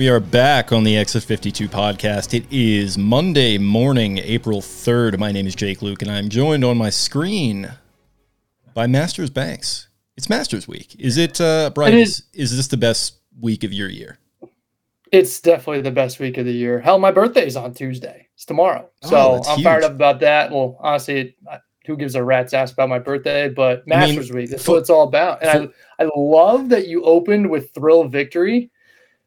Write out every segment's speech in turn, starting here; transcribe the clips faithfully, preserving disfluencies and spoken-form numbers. We are back on the Exit fifty-two podcast. It is Monday morning, April third. My name is Jake Luke, and I'm joined on my screen by Masters Banks. It's Masters Week. Is it, uh, Brian, it is, is this the best week of your year? It's definitely the best week of the year. Hell, my birthday is on Tuesday. It's tomorrow. Oh, so I'm huge. Fired up about that. Well, honestly, who gives a rat's ass about my birthday? But Masters I mean, Week, that's for, what it's all about. And for, I, I love that you opened with Thrill of Victory.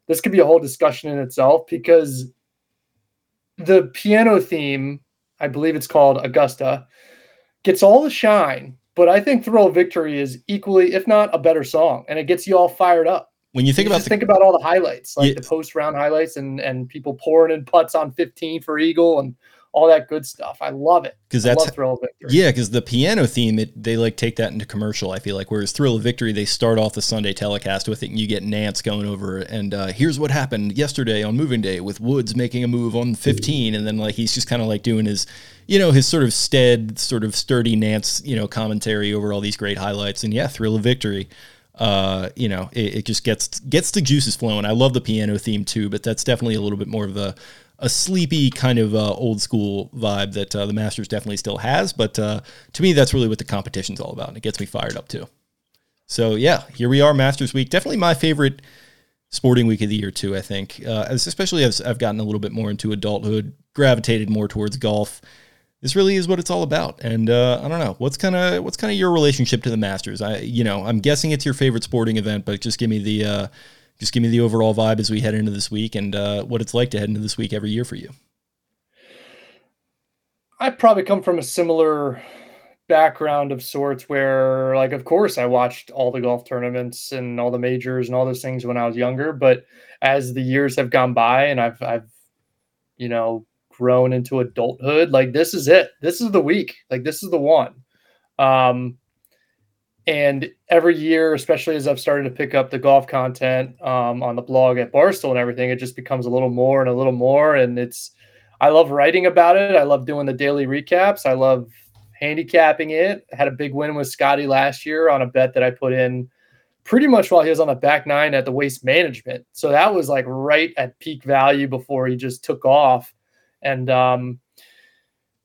This could be a whole discussion in itself because the piano theme, I believe it's called Augusta, gets all the shine. But I think Thrill of Victory is equally, if not a better song, and it gets you all fired up. When you think you about just the, think about all the highlights, like yeah. the post-round highlights and, and people pouring in putts on fifteen for eagle and all that good stuff. I love it. Because that's love Thrill of Victory. Yeah, because the piano theme, it, they like take that into commercial, I feel like. Whereas Thrill of Victory, they start off the Sunday telecast with it, and you get Nance going over it. And uh, here's what happened yesterday on moving day with Woods making a move on fifteen, and then like he's just kind of like doing his, you know, his sort of stead, sort of sturdy Nance, you know, commentary over all these great highlights. And yeah, Thrill of Victory. Uh, you know, it, it just gets gets the juices flowing. I love the piano theme too, but that's definitely a little bit more of a. a sleepy kind of uh, old school vibe that uh, the Masters definitely still has. But uh, to me, that's really what the competition's all about. And it gets me fired up too. So yeah, here we are, Masters Week. Definitely my favorite sporting week of the year too, I think. Uh, especially as I've gotten a little bit more into adulthood, gravitated more towards golf. This really is what it's all about. And uh, I don't know, what's kind of what's kind of your relationship to the Masters? I, you know, I'm guessing it's your favorite sporting event, but just give me the... Uh, Just give me the overall vibe as we head into this week and uh, what it's like to head into this week every year for you. I probably come from a similar background of sorts where, like, of course, I watched all the golf tournaments and all the majors and all those things when I was younger. But as the years have gone by and I've, I've, you know, grown into adulthood, like, this is it. This is the week. Like, this is the one. Um And every year, especially as I've started to pick up the golf content um, on the blog at Barstool and everything, it just becomes a little more and a little more. And it's, I love writing about it. I love doing the daily recaps. I love handicapping it. I had a big win with Scotty last year on a bet that I put in pretty much while he was on the back nine at the Waste Management. So that was like right at peak value before he just took off. And um,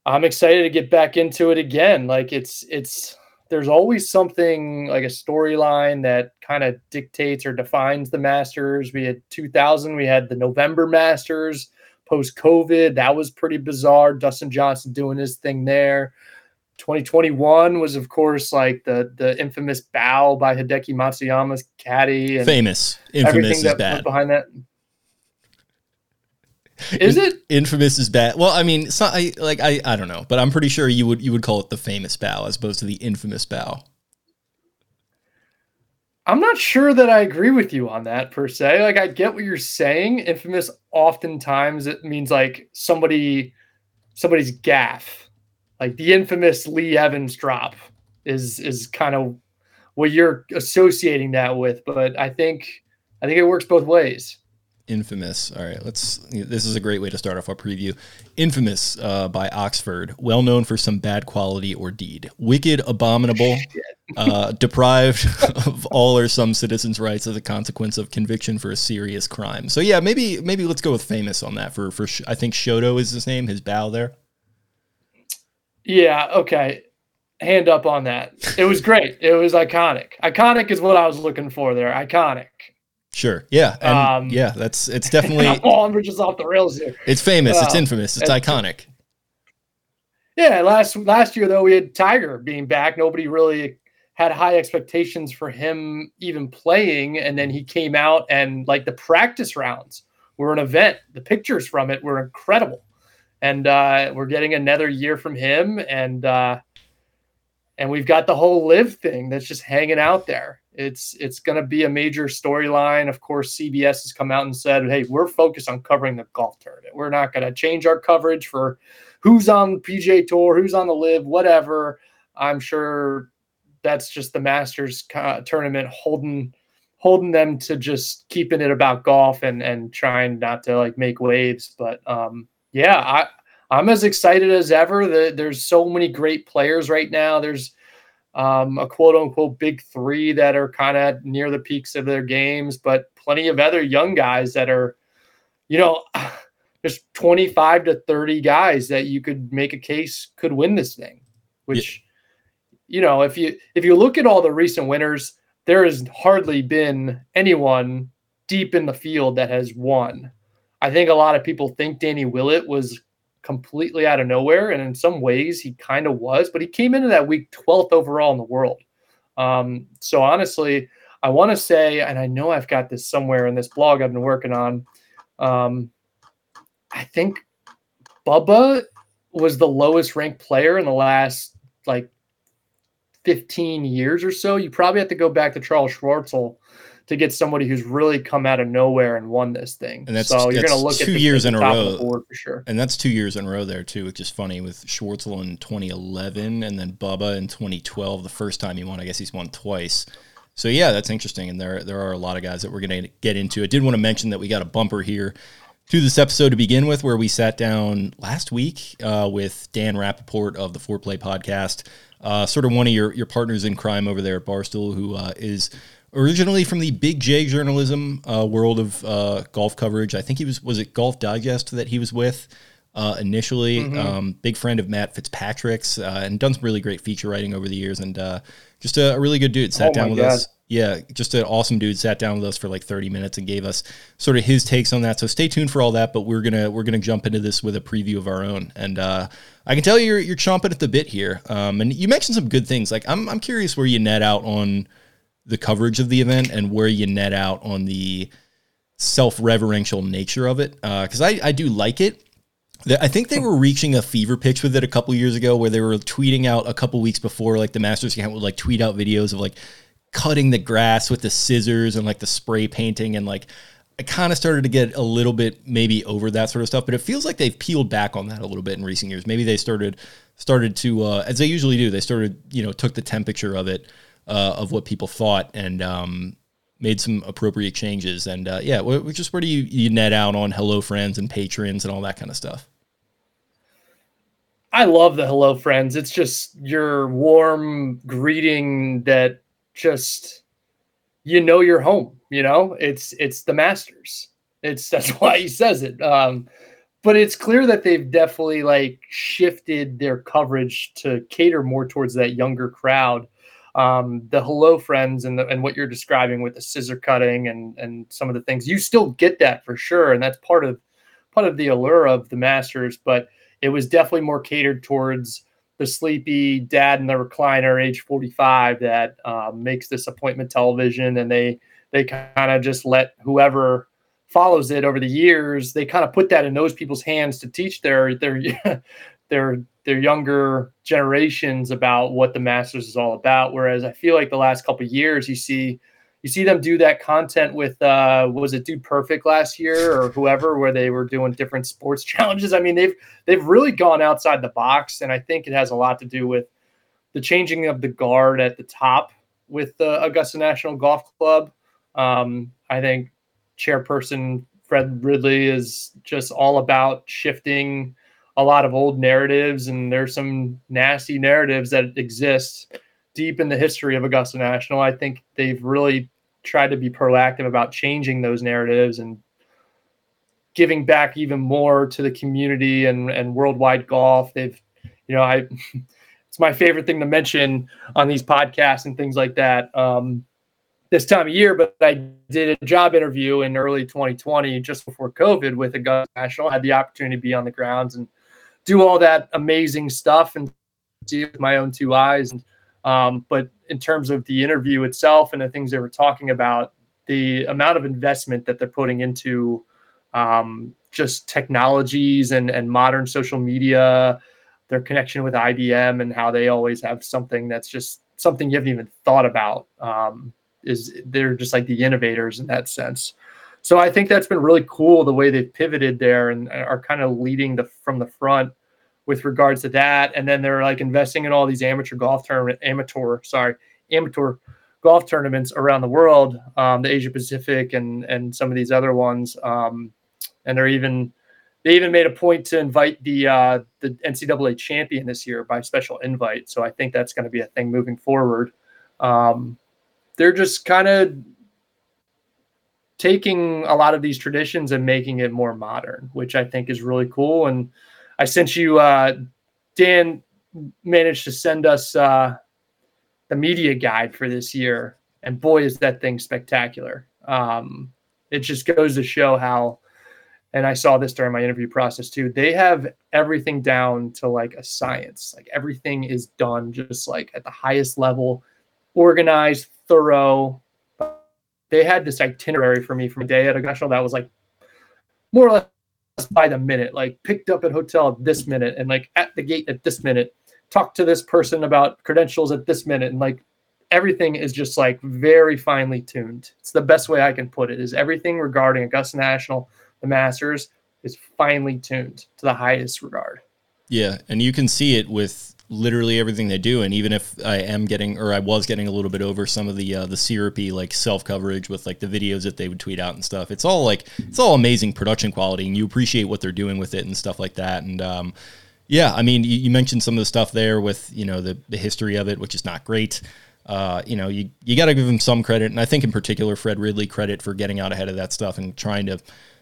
I'm excited to get back into it again. Like it's, it's, there's always something like a storyline that kind of dictates or defines the Masters. We had two thousand, we had the November Masters post COVID. That was pretty bizarre. Dustin Johnson doing his thing there. twenty twenty-one was of course like the, the infamous bow by Hideki Matsuyama's caddy. And famous. Infamous is bad. Behind that. Is it infamous is bad? Well, I mean, it's not, I, like I, I don't know, but I'm pretty sure you would you would call it the famous bow as opposed to the infamous bow. I'm not sure that I agree with you on that per se. Like I get what you're saying. Infamous, oftentimes it means like somebody, somebody's gaff, like the infamous Lee Evans drop is is kind of what you're associating that with. But I think I think it works both ways. Infamous. All right, let's, this is a great way to start off our preview. Infamous uh, by Oxford, well known for some bad quality or deed. Wicked, abominable, uh, deprived of all or some citizens' rights as a consequence of conviction for a serious crime. So yeah, maybe maybe let's go with famous on that for, for I think Shoto is his name, his bow there. Yeah, okay. Hand up on that. It was great. It was iconic. Iconic is what I was looking for there. Iconic. Sure. Yeah. And um, yeah, that's, it's definitely, oh, we're just off the rails here. It's famous. Uh, it's infamous. It's iconic. Yeah. Last, last year though, we had Tiger being back. Nobody really had high expectations for him even playing. And then he came out and like the practice rounds were an event. The pictures from it were incredible. And uh, we're getting another year from him. And, uh, and we've got the whole live thing that's just hanging out there. It's it's going to be a major storyline. Of course, C B S has come out and said, hey, we're focused on covering the golf tournament. We're not going to change our coverage for who's on P G A Tour, who's on the live, whatever. I'm sure that's just the Masters uh, tournament holding holding them to just keeping it about golf and, and trying not to like make waves. But um, yeah, I, I'm as excited as ever. The, there's so many great players right now. There's Um, a quote-unquote big three that are kind of near the peaks of their games, but plenty of other young guys that are you know, there's twenty-five to thirty guys that you could make a case could win this thing, which, yeah. you know, if you, if you look at all the recent winners, there has hardly been anyone deep in the field that has won. I think a lot of people think Danny Willett was completely out of nowhere. And in some ways he kind of was, but he came into that week twelfth overall in the world. Um, so honestly, I want to say, and I know I've got this somewhere in this blog I've been working on. Um, I think Bubba was the lowest ranked player in the last like fifteen years or so. You probably have to go back to Charles Schwartzel to get somebody who's really come out of nowhere and won this thing. And that's, so you're going to look at two years in a row for sure. And that's two years in a row there too, which is funny with Schwartzel in twenty eleven and then Bubba in twenty twelve, the first time he won. I guess he's won twice. So, yeah, that's interesting, and there there are a lot of guys that we're going to get into. I did want to mention that we got a bumper here to this episode to begin with, where we sat down last week uh, with Dan Rapaport of the Fore Play Podcast, uh, sort of one of your, your partners in crime over there at Barstool, who uh, is originally from the Big J journalism uh, world of uh, golf coverage. I think he was, was it Golf Digest that he was with uh, initially? Mm-hmm. Um, big friend of Matt Fitzpatrick's uh, and done some really great feature writing over the years, and uh Just a, a really good dude sat oh down with God. us. Yeah, just an awesome dude sat down with us for like thirty minutes and gave us sort of his takes on that. So stay tuned for all that, but we're gonna we're gonna jump into this with a preview of our own. And uh, I can tell you you're you're chomping at the bit here. Um, and you mentioned some good things. Like I'm I'm curious where you net out on the coverage of the event and where you net out on the self-reverential nature of it. Uh, because I I do like it. I think they were reaching a fever pitch with it a couple years ago, where they were tweeting out a couple weeks before, like the Masters account would like tweet out videos of like cutting the grass with the scissors and like the spray painting. And like, I kind of started to get a little bit maybe over that sort of stuff, but it feels like they've peeled back on that a little bit in recent years. Maybe they started, started to, uh, as they usually do, they started, you know, took the temperature of it, uh, of what people thought and, um, made some appropriate changes. And uh, yeah, we're just where do you, you net out on hello friends and patrons and all that kind of stuff? I love the hello friends. It's just your warm greeting that just, you know, you're home, you know, it's, it's the Masters. It's, that's why he says it. Um, but it's clear that they've definitely like shifted their coverage to cater more towards that younger crowd. Um, the hello friends and the, and what you're describing with the scissor cutting and, and some of the things, you still get that for sure. And that's part of, part of the allure of the Masters, but it was definitely more catered towards the sleepy dad in the recliner age forty-five that, um, makes this appointment television. And they, they kind of just let whoever follows it over the years, they kind of put that in those people's hands to teach their, their, their, their younger generations about what the Masters is all about. Whereas I feel like the last couple of years, you see, you see them do that content with, uh, was it Dude Perfect last year or whoever, where they were doing different sports challenges. I mean, they've, they've really gone outside the box. And I think it has a lot to do with the changing of the guard at the top with the Augusta National Golf Club. Um, I think chairperson Fred Ridley is just all about shifting a lot of old narratives, and there's some nasty narratives that exist deep in the history of Augusta National. I think they've really tried to be proactive about changing those narratives and giving back even more to the community and, and worldwide golf. They've, you know, I, it's my favorite thing to mention on these podcasts and things like that um, this time of year, but I did a job interview in early twenty twenty, just before COVID, with Augusta National. I had the opportunity to be on the grounds and do all that amazing stuff and see it with my own two eyes. And, um, but in terms of the interview itself and the things they were talking about, the amount of investment that they're putting into um, just technologies and, and modern social media, their connection with I B M and how they always have something that's just something you haven't even thought about, um, is they're just like the innovators in that sense. So I think that's been really cool, the way they've pivoted there and are kind of leading the from the front with regards to that. And then they're like investing in all these amateur golf tournament, amateur, sorry, amateur golf tournaments around the world, um, the Asia Pacific and, and some of these other ones. Um, and they're even, they even made a point to invite the, uh, the N C double A champion this year by special invite. So I think that's going to be a thing moving forward. Um, they're just kind of taking a lot of these traditions and making it more modern, which I think is really cool. And I sent you, uh, Dan managed to send us uh, the media guide for this year. And boy, is that thing spectacular. Um, it just goes to show how, and I saw this during my interview process too, they have everything down to like a science. Like everything is done just like at the highest level, organized, thorough. They had this itinerary for me from a day at Augusta National that was like more or less by the minute, like picked up at hotel at this minute and like at the gate at this minute, talked to this person about credentials at this minute. And like everything is just like very finely tuned. It's the best way I can put it, is everything regarding Augusta National, the Masters, is finely tuned to the highest regard. Yeah. And you can see it with literally everything they do. And even if I am getting, or I was getting a little bit over some of the, uh, the syrupy, like self coverage with like the videos that they would tweet out and stuff, it's all like, it's all amazing production quality and you appreciate what they're doing with it and stuff like that. And, um, yeah, I mean, you, you mentioned some of the stuff there with, you know, the, the history of it, which is not great. Uh, you know, you, you got to give them some credit. And I think in particular, Fred Ridley credit for getting out ahead of that stuff and trying to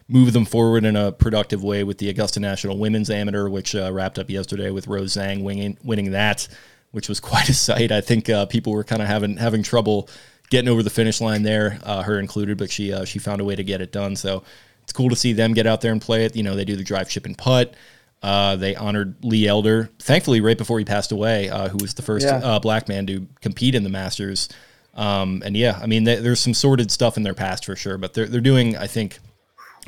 move them forward in a productive way with the Augusta National Women's Amateur, which uh, wrapped up yesterday with Rose Zhang winning, winning that, which was quite a sight. I think uh, people were kind of having having trouble getting over the finish line there, uh, her included, but she uh, she found a way to get it done. So it's cool to see them get out there and play it. You know, they do the drive, chip, and putt. Uh, they honored Lee Elder, thankfully, right before he passed away, uh, who was the first yeah. uh, black man to compete in the Masters. Um, and yeah, I mean, they, there's some sordid stuff in their past for sure, but they're they're doing, I think,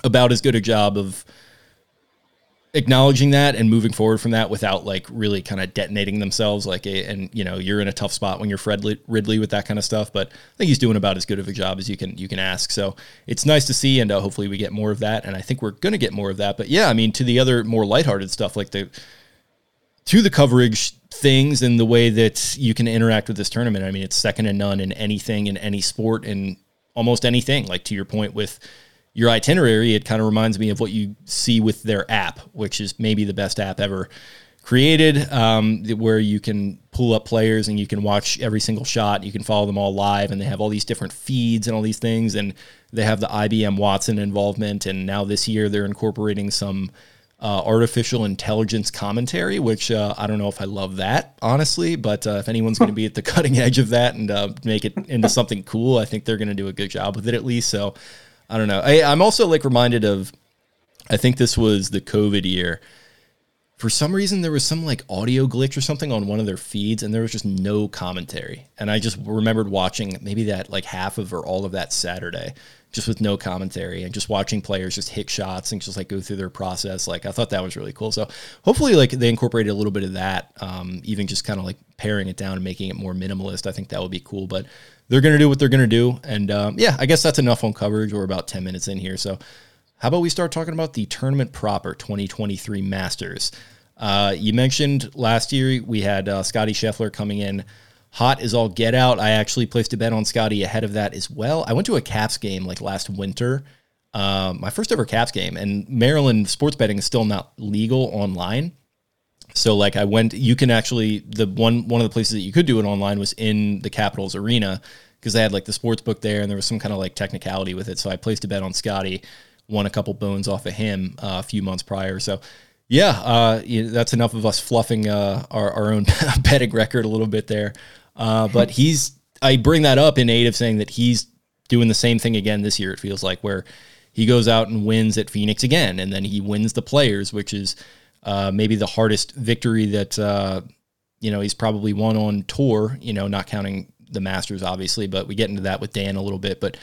about as good a job of acknowledging that and moving forward from that without like really kind of detonating themselves. Like, a, and you know, you're in a tough spot when you're Fred Ridley with that kind of stuff, but I think he's doing about as good of a job as you can, you can ask. So it's nice to see. And uh, hopefully we get more of that. And I think we're going to get more of that, but yeah, I mean, to the other more lighthearted stuff, like the, to the coverage things and the way that you can interact with this tournament. I mean, it's second to none in anything, in any sport, in almost anything. Like to your point with your itinerary, it kind of reminds me of what you see with their app, which is maybe the best app ever created, um, where you can pull up players and you can watch every single shot. You can follow them all live, and they have all these different feeds and all these things, and they have the I B M Watson involvement. And now this year they're incorporating some uh, artificial intelligence commentary, which uh, I don't know if I love that, honestly, but uh, if anyone's going to be at the cutting edge of that and uh, make it into something cool, I think they're going to do a good job with it at least. So I don't know. I, I'm also like reminded of, I think this was the COVID year. For some reason, there was some like audio glitch or something on one of their feeds, and there was just no commentary. And I just remembered watching maybe that like half of or all of that Saturday, just with no commentary and just watching players just hit shots and just like go through their process. Like I thought that was really cool. So hopefully like they incorporated a little bit of that, um, even just kind of like paring it down and making it more minimalist. I think that would be cool, but they're going to do what they're going to do. And um, yeah, I guess that's enough on coverage. We're about ten minutes in here. So how about we start talking about the tournament proper, twenty twenty-three Masters? Uh, you mentioned last year we had uh, Scotty Scheffler coming in hot as all get out. I actually placed a bet on Scotty ahead of that as well. I went to a Caps game like last winter, um, my first ever Caps game, and Maryland sports betting is still not legal online. So like I went, you can actually, the one one of the places that you could do it online was in the Capitals arena because they had like the sports book there and there was some kind of like technicality with it. So I placed a bet on Scotty, won a couple bones off of him uh, a few months prior. So yeah, uh, you know, that's enough of us fluffing uh, our, our own betting record a little bit there. Uh, but he's, I bring that up in aid of saying that he's doing the same thing again this year. It feels like where he goes out and wins at Phoenix again, and then he wins the Players, which is uh, maybe the hardest victory that, uh, you know, he's probably won on tour, you know, not counting the Masters obviously, but we get into that with Dan a little bit, but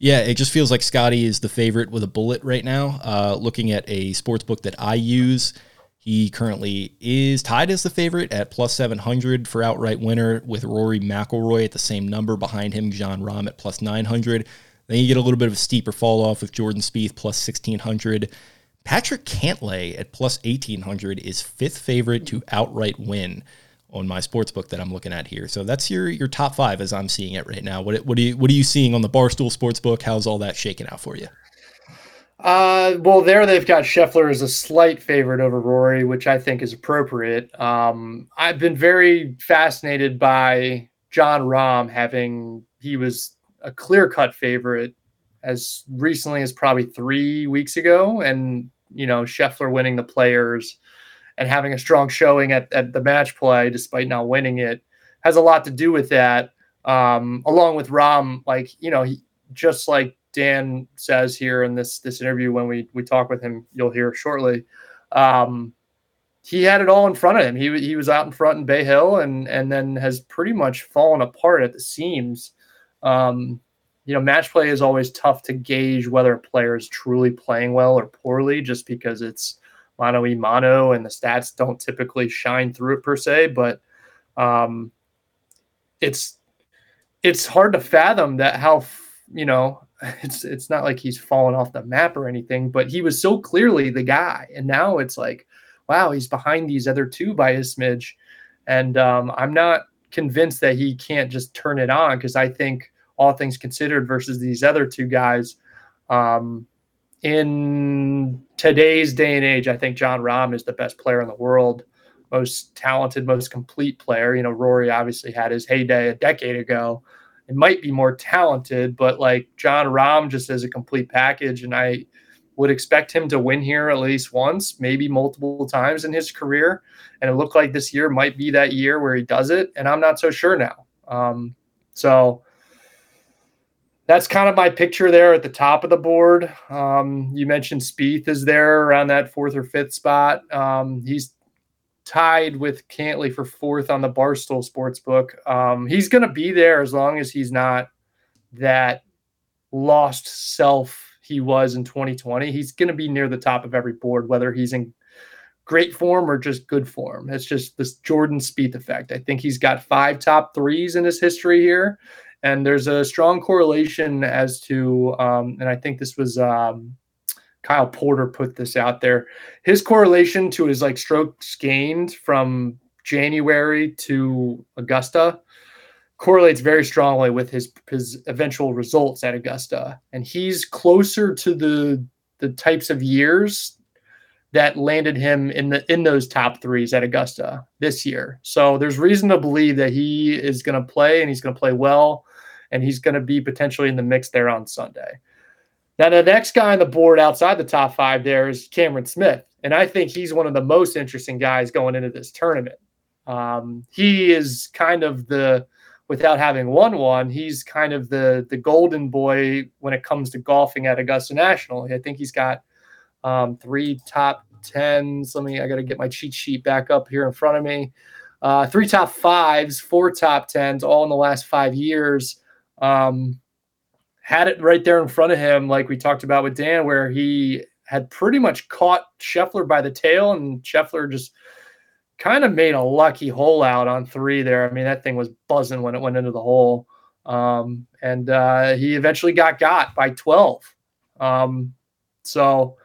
yeah, it just feels like Scotty is the favorite with a bullet right now. Uh, looking at a sports book that I use, he currently is tied as the favorite at plus seven hundred for outright winner with Rory McIlroy at the same number. Behind him, Jon Rahm at plus nine hundred. Then you get a little bit of a steeper fall off with Jordan Spieth plus sixteen hundred. Patrick Cantlay at plus eighteen hundred is fifth favorite to outright win on my sports book that I'm looking at here. So that's your your top five as I'm seeing it right now. What what are you what are you seeing on the Barstool sports book? How's all that shaking out for you? Uh, well, there they've got Scheffler as a slight favorite over Rory, which I think is appropriate. Um, I've been very fascinated by Jon Rahm having he was a clear cut favorite as recently as probably three weeks ago. And, you know, Scheffler winning the Players and having a strong showing at, at the match play, despite not winning it, has a lot to do with that. Um, along with Rahm, like, you know, he, just like Dan says here in this, this interview, when we, we talk with him, you'll hear shortly. Um, he had it all in front of him. He he was out in front in Bay Hill and, and then has pretty much fallen apart at the seams. Um, you know, match play is always tough to gauge whether a player is truly playing well or poorly, just because it's mono e mono and the stats don't typically shine through it per se, but um, it's, it's hard to fathom that how, you know, it's, it's not like he's fallen off the map or anything, but he was so clearly the guy. And now it's like, wow, he's behind these other two by a smidge. And um, I'm not convinced that he can't just turn it on, because I think all things considered versus these other two guys, um, in today's day and age, I think Jon Rahm is the best player in the world, most talented, most complete player. You know, Rory obviously had his heyday a decade ago. It might be more talented, but like Jon Rahm just as a complete package. And I would expect him to win here at least once, maybe multiple times in his career. And it looked like this year might be that year where he does it. And I'm not so sure now. Um, so that's kind of my picture there at the top of the board. Um, you mentioned Spieth is there around that fourth or fifth spot. Um, he's tied with Cantlay for fourth on the Barstool Sportsbook. Um, he's going to be there as long as he's not that lost self he was in twenty twenty. He's going to be near the top of every board, whether he's in great form or just good form. It's just this Jordan Spieth effect. I think he's got five top threes in his history here. And there's a strong correlation as to, um, and I think this was, um, Kyle Porter put this out there, his correlation to his like strokes gained from January to Augusta correlates very strongly with his, his eventual results at Augusta. And he's closer to the, the types of years that landed him in the, in those top threes at Augusta this year. So there's reason to believe that he is going to play, and he's going to play well, and he's going to be potentially in the mix there on Sunday. Now, the next guy on the board outside the top five there is Cameron Smith. And I think he's one of the most interesting guys going into this tournament. Um, he is kind of the, without having won one, he's kind of the, the golden boy when it comes to golfing at Augusta National. I think he's got um, three top tens. Let me, I got to get my cheat sheet back up here in front of me. Uh, three top fives, four top tens, all in the last five years. Um, had it right there in front of him, like we talked about with Dan, where he had pretty much caught Scheffler by the tail, and Scheffler just kind of made a lucky hole out on three there. I mean, that thing was buzzing when it went into the hole. Um, and uh, he eventually got got by twelve. Um, so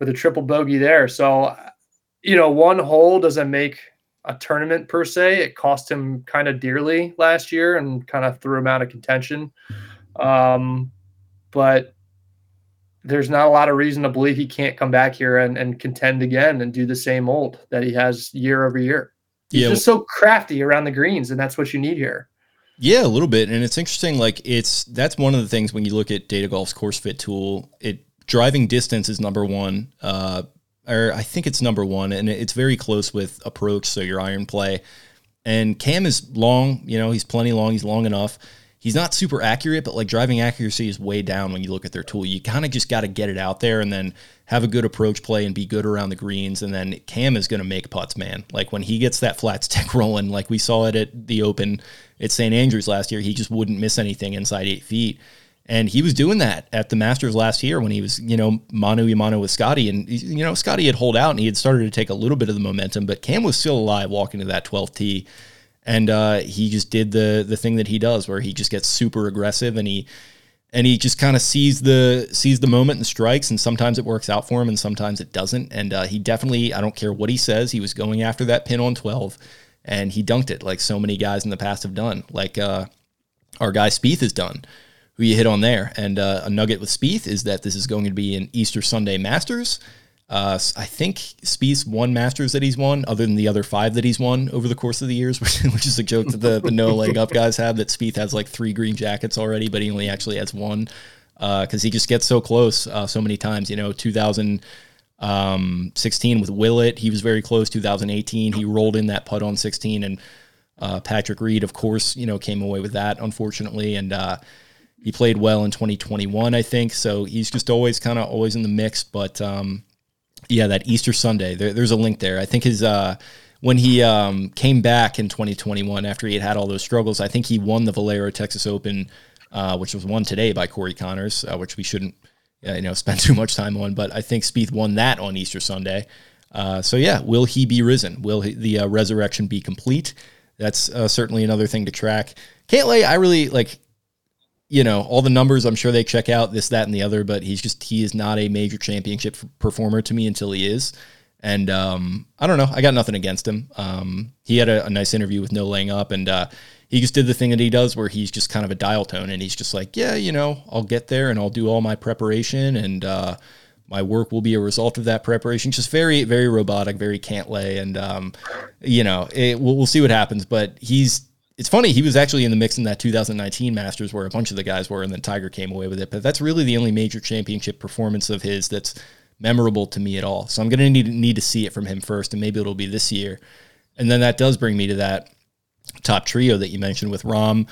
with a triple bogey there. So, you know, one hole doesn't make a tournament per se. It cost him kind of dearly last year and kind of threw him out of contention. Um, but there's not a lot of reason to believe he can't come back here and, and contend again and do the same old that he has year over year. He's yeah. just so crafty around the greens, and that's what you need here. Yeah, a little bit. And it's interesting. Like it's, that's one of the things when you look at Data Golf's course fit tool, it driving distance is number one, uh, or I think it's number one, and it's very close with approach. So your iron play, and Cam is long, you know, he's plenty long. He's long enough. He's not super accurate, but like driving accuracy is way down when you look at their tool. You kind of just got to get it out there and then have a good approach play and be good around the greens. And then Cam is going to make putts, man. Like when he gets that flat stick rolling, like we saw it at the Open at Saint Andrews last year, he just wouldn't miss anything inside eight feet. And he was doing that at the Masters last year when he was, you know, mano a mano with Scotty. And, you know, Scotty had holed out and he had started to take a little bit of the momentum, but Cam was still alive walking to that twelfth tee. And uh, he just did the the thing that he does, where he just gets super aggressive and he and he just kind of sees the sees the moment and strikes. And sometimes it works out for him, and sometimes it doesn't. And uh, he definitely, I don't care what he says, he was going after that pin on twelve, and he dunked it like so many guys in the past have done, like uh, our guy Spieth has done, who you hit on there. And uh, a nugget with Spieth is that this is going to be an Easter Sunday Masters. Uh, I think Spieth's one Masters that he's won, other than the other five that he's won over the course of the years, which, which is a joke that the, the no leg up guys have, that Spieth has like three green jackets already, but he only actually has one. because uh, he just gets so close uh, so many times. You know, two thousand sixteen with Willett, he was very close. two thousand eighteen, he rolled in that putt on sixteen, and uh, Patrick Reed, of course, you know, came away with that, unfortunately, and uh, he played well in twenty twenty-one, I think. So he's just always kind of always in the mix, but um, yeah, that Easter Sunday, there, there's a link there. I think his uh, when he um, came back in twenty twenty-one after he had had all those struggles, I think he won the Valero Texas Open, uh, which was won today by Corey Connors, uh, which we shouldn't uh, you know spend too much time on. But I think Spieth won that on Easter Sunday. Uh, so yeah, will he be risen? Will he, the uh, resurrection be complete? That's uh, certainly another thing to track. Cantlay, I really like. You know, all the numbers, I'm sure they check out this, that, and the other, but he's just, he is not a major championship performer to me until he is. And um, I don't know. I got nothing against him. Um, he had a, a nice interview with No Laying Up, and uh, he just did the thing that he does where he's just kind of a dial tone, and he's just like, yeah, you know, I'll get there and I'll do all my preparation, and uh, my work will be a result of that preparation. Just very, very robotic, very Cantlay. And, um, you know, it, we'll, we'll see what happens, but he's, it's funny, he was actually in the mix in that two thousand nineteen Masters where a bunch of the guys were, and then Tiger came away with it. But that's really the only major championship performance of his that's memorable to me at all. So I'm going to need, need to see it from him first, and maybe it'll be this year. And then that does bring me to that top trio that you mentioned with Rahm,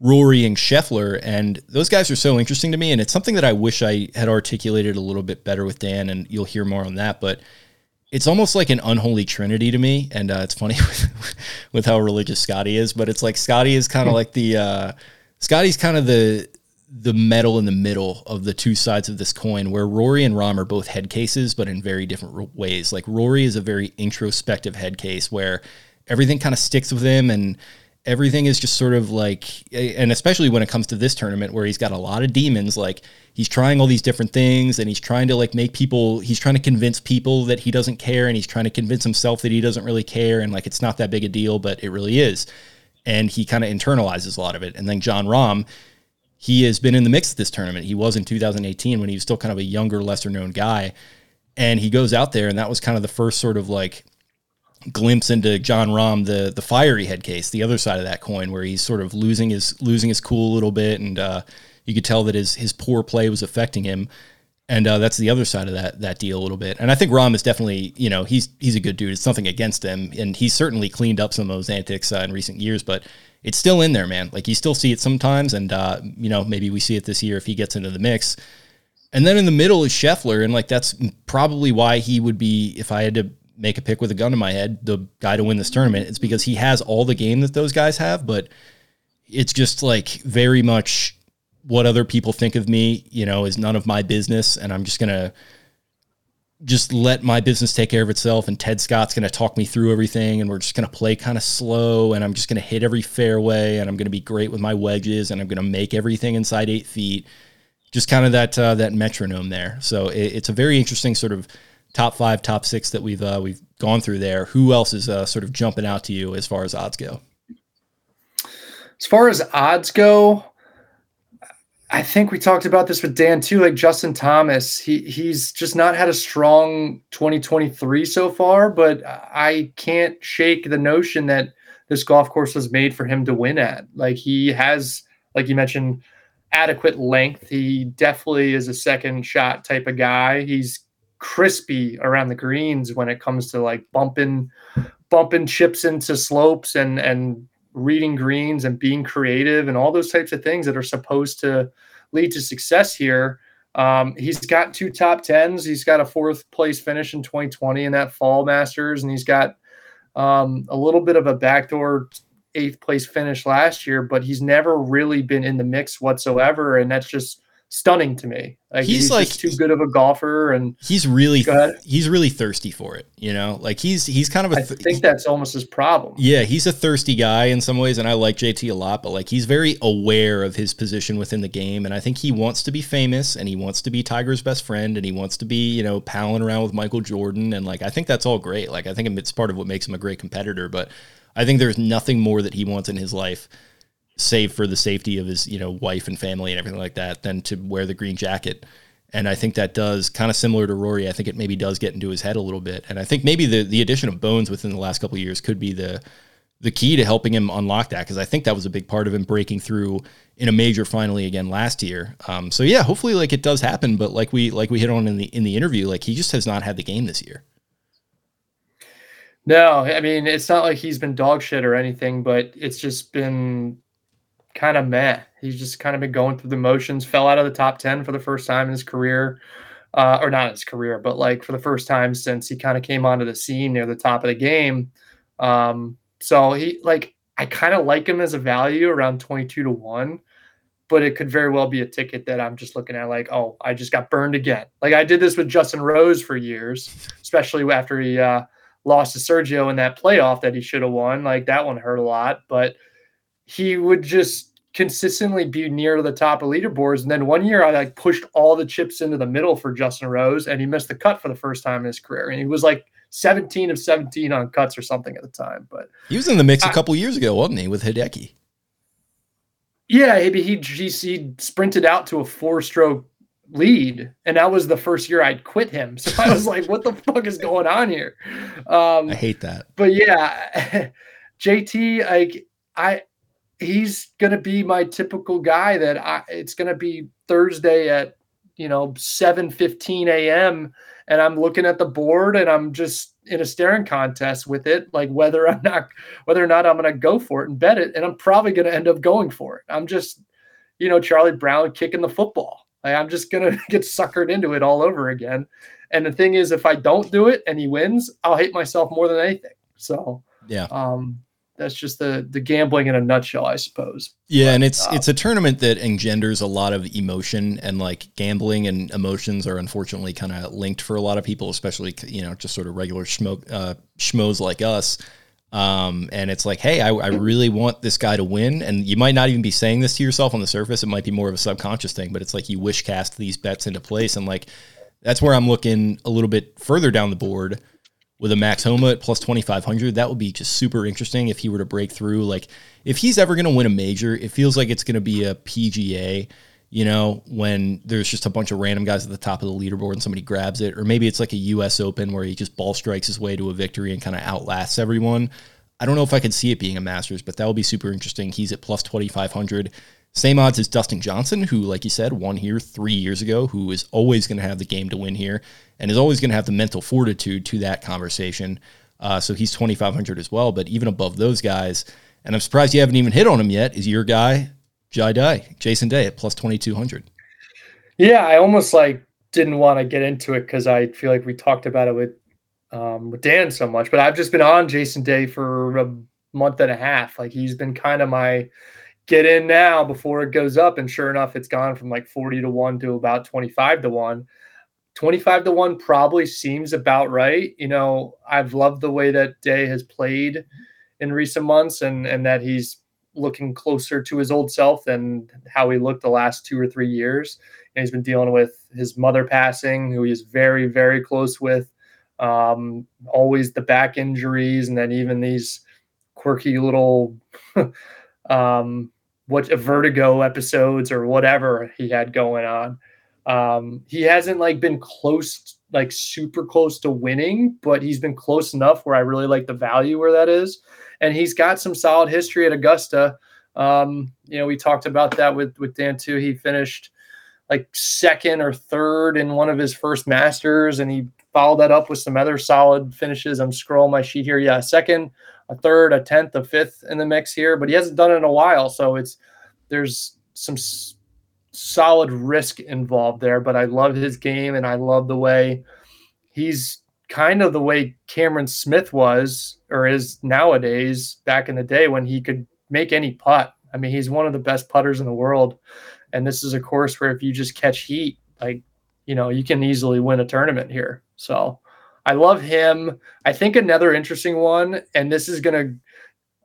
Rory, and Scheffler. And those guys are so interesting to me, and it's something that I wish I had articulated a little bit better with Dan, and you'll hear more on that. But it's almost like an unholy trinity to me. And uh, it's funny with, with how religious Scotty is, but it's like Scotty is kind of like the, uh, Scotty's kind of the, the metal in the middle of the two sides of this coin, where Rory and Rahm are both head cases, but in very different ways. Like Rory is a very introspective head case where everything kind of sticks with him, and everything is just sort of like, and especially when it comes to this tournament where he's got a lot of demons, like he's trying all these different things, and he's trying to like make people, he's trying to convince people that he doesn't care, and he's trying to convince himself that he doesn't really care, and like it's not that big a deal, but it really is. And he kind of internalizes a lot of it. And then Jon Rahm, he has been in the mix of this tournament. He was in two thousand eighteen when he was still kind of a younger, lesser known guy. And he goes out there, and that was kind of the first sort of like glimpse into Jon Rahm, the the fiery head case, the other side of that coin, where he's sort of losing his losing his cool a little bit, and uh, you could tell that his his poor play was affecting him, and uh, that's the other side of that that deal a little bit. And I think Rahm is definitely, you know, he's he's a good dude. It's nothing against him, and he's certainly cleaned up some of those antics uh, in recent years, but it's still in there, man. Like you still see it sometimes, and uh, you know, maybe we see it this year if he gets into the mix. And then in the middle is Scheffler, and like that's probably why he would be, if I had to make a pick with a gun in my head, the guy to win this tournament. It's because he has all the game that those guys have, but it's just like very much what other people think of me, you know, is none of my business. And I'm just going to just let my business take care of itself. And Ted Scott's going to talk me through everything. And we're just going to play kind of slow. And I'm just going to hit every fairway. And I'm going to be great with my wedges. And I'm going to make everything inside eight feet. Just kind of that, uh, that metronome there. So it, it's a very interesting sort of top five, top six that we've uh, we've gone through there. Who else is uh, sort of jumping out to you as far as odds go? As far as odds go, I think we talked about this with Dan too. Like Justin Thomas, he he's just not had a strong twenty twenty-three so far, but I can't shake the notion that this golf course was made for him to win at. Like he has, like you mentioned, adequate length. He definitely is a second shot type of guy. He's crispy around the greens when it comes to like bumping bumping chips into slopes and and reading greens and being creative and all those types of things that are supposed to lead to success here. Um he's got two top tens, he's got a fourth place finish in twenty twenty in that fall Masters, and he's got um a little bit of a backdoor eighth place finish last year, but he's never really been in the mix whatsoever, and that's just stunning to me. Like he's, he's like just too good of a golfer, and he's really th- he's really thirsty for it, you know. Like he's he's kind of a th- I think that's almost his problem. Yeah, he's a thirsty guy in some ways, and I like J T a lot, but like he's very aware of his position within the game, and I think he wants to be famous, and he wants to be Tiger's best friend, and he wants to be, you know, palling around with Michael Jordan, and like I think that's all great. Like I think it's part of what makes him a great competitor, but I think there's nothing more that he wants in his life, save for the safety of his, you know, wife and family and everything like that, than to wear the green jacket. And I think that does, kind of similar to Rory, I think it maybe does get into his head a little bit. And I think maybe the the addition of Bones within the last couple of years could be the the key to helping him unlock that, because I think that was a big part of him breaking through in a major finally again last year. Um, so yeah, hopefully like it does happen, but like we like we hit on in the in the interview, like he just has not had the game this year. No, I mean, it's not like he's been dog shit or anything, but it's just been kind of meh. He's just kind of been going through the motions, fell out of the top ten for the first time in his career, uh, or not his career, but like for the first time since he kind of came onto the scene near the top of the game. Um, so he like, I kind of like him as a value around twenty-two to one, but it could very well be a ticket that I'm just looking at like, oh, I just got burned again. Like I did this with Justin Rose for years, especially after he, uh, lost to Sergio in that playoff that he should have won. Like that one hurt a lot, but he would just consistently be near the top of leaderboards. And then one year I like pushed all the chips into the middle for Justin Rose and he missed the cut for the first time in his career. And he was like seventeen of seventeen on cuts or something at the time, but he was in the mix I, a couple years ago, wasn't he, with Hideki? Yeah. He, he, he sprinted out to a four stroke lead, and that was the first year I'd quit him, so I was like, what the fuck is going on here? um I hate that. But yeah, J T, like I he's gonna be my typical guy that I it's gonna be Thursday at, you know, seven fifteen a.m. and I'm looking at the board and I'm just in a staring contest with it, like whether I'm not whether or not I'm gonna go for it and bet it, and I'm probably gonna end up going for it. I'm just, you know, Charlie Brown kicking the football. Like, I'm just going to get suckered into it all over again. And the thing is, if I don't do it and he wins, I'll hate myself more than anything. So yeah, um, that's just the the gambling in a nutshell, I suppose. Yeah. But, and it's, um, it's a tournament that engenders a lot of emotion, and like gambling and emotions are unfortunately kind of linked for a lot of people, especially, you know, just sort of regular schmo, uh, schmoes like us. Um, and it's like, hey, I, I really want this guy to win. And you might not even be saying this to yourself on the surface. It might be more of a subconscious thing, but it's like you wish cast these bets into place. And like, that's where I'm looking a little bit further down the board with a Max Homa at plus twenty-five hundred. That would be just super interesting if he were to break through. Like if he's ever going to win a major, it feels like it's going to be a P G A, you know, when there's just a bunch of random guys at the top of the leaderboard and somebody grabs it. Or maybe it's like a U S Open where he just ball strikes his way to a victory and kind of outlasts everyone. I don't know if I could see it being a Masters, but that would be super interesting. He's at plus twenty-five hundred. Same odds as Dustin Johnson, who, like you said, won here three years ago, who is always going to have the game to win here and is always going to have the mental fortitude to that conversation. Uh, so he's twenty-five hundred as well, but even above those guys, and I'm surprised you haven't even hit on him yet, is your guy, Jai Day, Jason Day at plus twenty-two hundred. Yeah, I almost like didn't want to get into it because I feel like we talked about it with um, with Dan so much, but I've just been on Jason Day for a month and a half. Like he's been kind of my get in now before it goes up, and sure enough, it's gone from like forty to one to about twenty-five to one. twenty-five to one probably seems about right. You know, I've loved the way that Day has played in recent months, and and that he's looking closer to his old self than how he looked the last two or three years. And he's been dealing with his mother passing, who he is very, very close with. Um, always the back injuries. And then even these quirky little, um, what a vertigo episodes or whatever he had going on. Um, he hasn't like been close, like super close to winning, but he's been close enough where I really like the value where that is. And he's got some solid history at Augusta. Um, you know, we talked about that with, with Dan too. He finished like second or third in one of his first Masters, and he followed that up with some other solid finishes. I'm scrolling my sheet here. Yeah, a second, a third, a tenth, a fifth in the mix here, but he hasn't done it in a while. So it's there's some s- solid risk involved there, but I love his game, and I love the way he's kind of the way Cameron Smith was or is nowadays back in the day when he could make any putt. I mean, he's one of the best putters in the world. And this is a course where if you just catch heat, like, you know, you can easily win a tournament here. So I love him. I think another interesting one, and this is going to,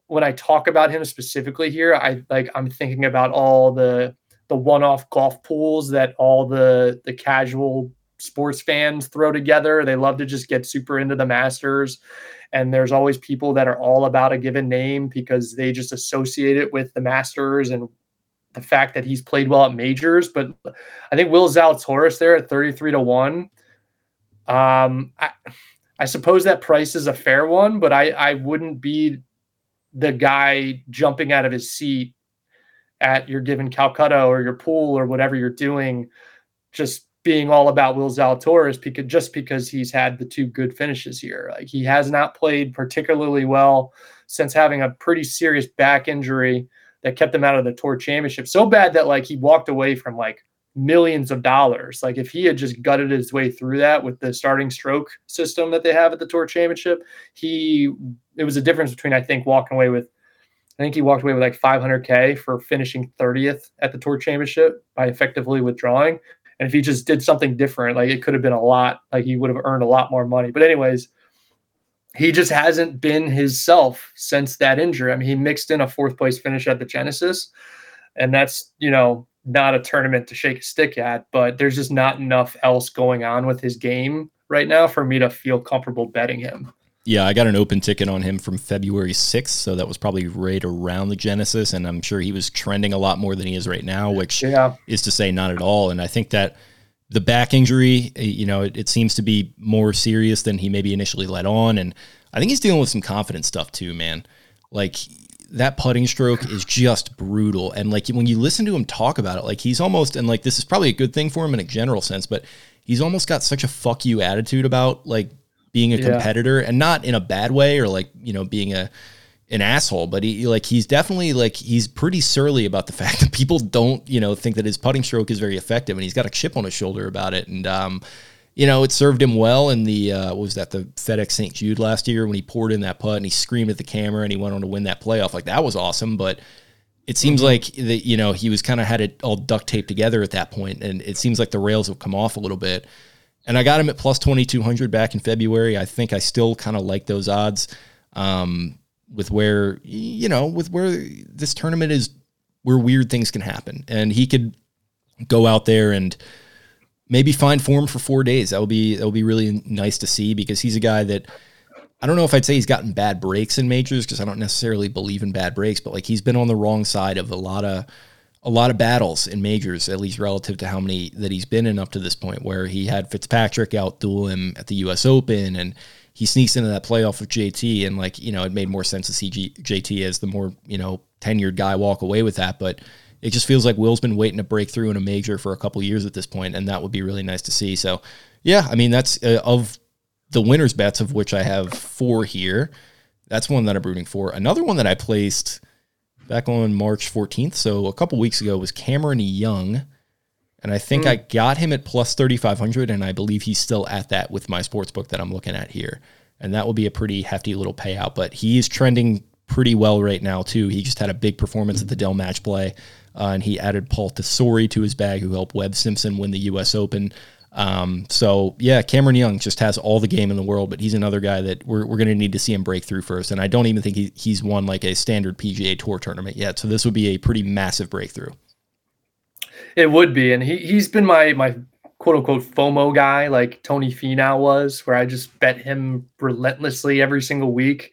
when I talk about him specifically here, I like, I'm thinking about all the, the one-off golf pools that all the, the casual sports fans throw together. They love to just get super into the Masters, and there's always people that are all about a given name because they just associate it with the Masters and the fact that he's played well at majors. But I think Will Zalatoris there at thirty-three to one. Um, I, I suppose that price is a fair one, but I, I wouldn't be the guy jumping out of his seat at your given Calcutta or your pool or whatever you're doing, just being all about Will Zalatoris because just because he's had the two good finishes here. Like, he has not played particularly well since having a pretty serious back injury that kept him out of the tour championship so bad that like he walked away from like millions of dollars. Like, if he had just gutted his way through that with the starting stroke system that they have at the tour championship, he, it was a difference between, I think, walking away with, I think he walked away with like five hundred K for finishing thirtieth at the tour championship by effectively withdrawing. And if he just did something different, like, it could have been a lot, like he would have earned a lot more money. But anyways, he just hasn't been his self since that injury. I mean, he mixed in a fourth place finish at the Genesis, and that's, you know, not a tournament to shake a stick at, but there's just not enough else going on with his game right now for me to feel comfortable betting him. Yeah, I got an open ticket on him from February sixth, so that was probably right around the Genesis, and I'm sure he was trending a lot more than he is right now, which yeah. is to say not at all. And I think that the back injury, you know, it, it seems to be more serious than he maybe initially let on, and I think he's dealing with some confidence stuff too, man. Like, that putting stroke is just brutal, and like when you listen to him talk about it, like he's almost, and like this is probably a good thing for him in a general sense, but he's almost got such a fuck you attitude about like being a competitor, yeah. and not in a bad way or like, you know, being a an asshole, but he like he's definitely like he's pretty surly about the fact that people don't, you know, think that his putting stroke is very effective, and he's got a chip on his shoulder about it. And um, you know, it served him well in the uh, what was that, the FedEx Saint Jude last year when he poured in that putt and he screamed at the camera and he went on to win that playoff. Like, that was awesome, but it seems mm-hmm. like that, you know, he was kind of had it all duct taped together at that point, and it seems like the rails have come off a little bit. And I got him at plus twenty-two hundred back in February. I think I still kind of like those odds um, with where, you know, with where this tournament is, where weird things can happen. And he could go out there and maybe find form for four days. That would be, that would be really nice to see, because he's a guy that, I don't know if I'd say he's gotten bad breaks in majors, because I don't necessarily believe in bad breaks, but like he's been on the wrong side of a lot of, a lot of battles in majors, at least relative to how many that he's been in up to this point, where he had Fitzpatrick outduel him at the U S Open and he sneaks into that playoff with J T. And like, you know, it made more sense to see G- J T as the more, you know, tenured guy walk away with that. But it just feels like Will's been waiting to break through in a major for a couple of years at this point, and that would be really nice to see. So yeah, I mean, that's uh, of the winner's bets, of which I have four here. That's one that I'm rooting for. Another one that I placed back on March fourteenth, so a couple weeks ago, was Cameron Young, and I think mm. I got him at plus thirty-five hundred, and I believe he's still at that with my sportsbook that I'm looking at here, and that will be a pretty hefty little payout, but he is trending pretty well right now, too. He just had a big performance at the Dell Match Play, uh, and he added Paul Tesori to his bag, who helped Webb Simpson win the U S Open, um, so yeah, Cameron Young just has all the game in the world, but he's another guy that we're we're going to need to see him break through first. And I don't even think he, he's won like a standard P G A Tour tournament yet. So this would be a pretty massive breakthrough. It would be. And he, he's been my, my quote unquote FOMO guy, like Tony Finau was, where I just bet him relentlessly every single week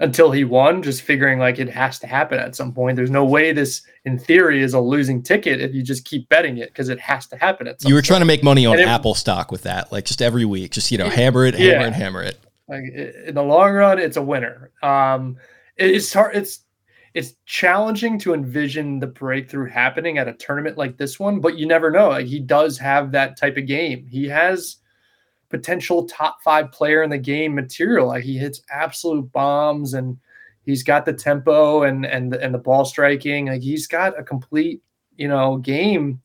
until he won, just figuring like it has to happen at some point. There's no way this, in theory, is a losing ticket if you just keep betting it, because it has to happen at some point. You were trying to make money on it, Apple stock with that, like just every week, just, you know, hammer it, hammer yeah. it, hammer it. Like, in the long run, it's a winner. Um, it's hard. It's it's challenging to envision the breakthrough happening at a tournament like this one, but you never know. Like, he does have that type of game. He has potential top five player in the game material. Like, he hits absolute bombs, and he's got the tempo and and and the ball striking. Like, he's got a complete, you know, game.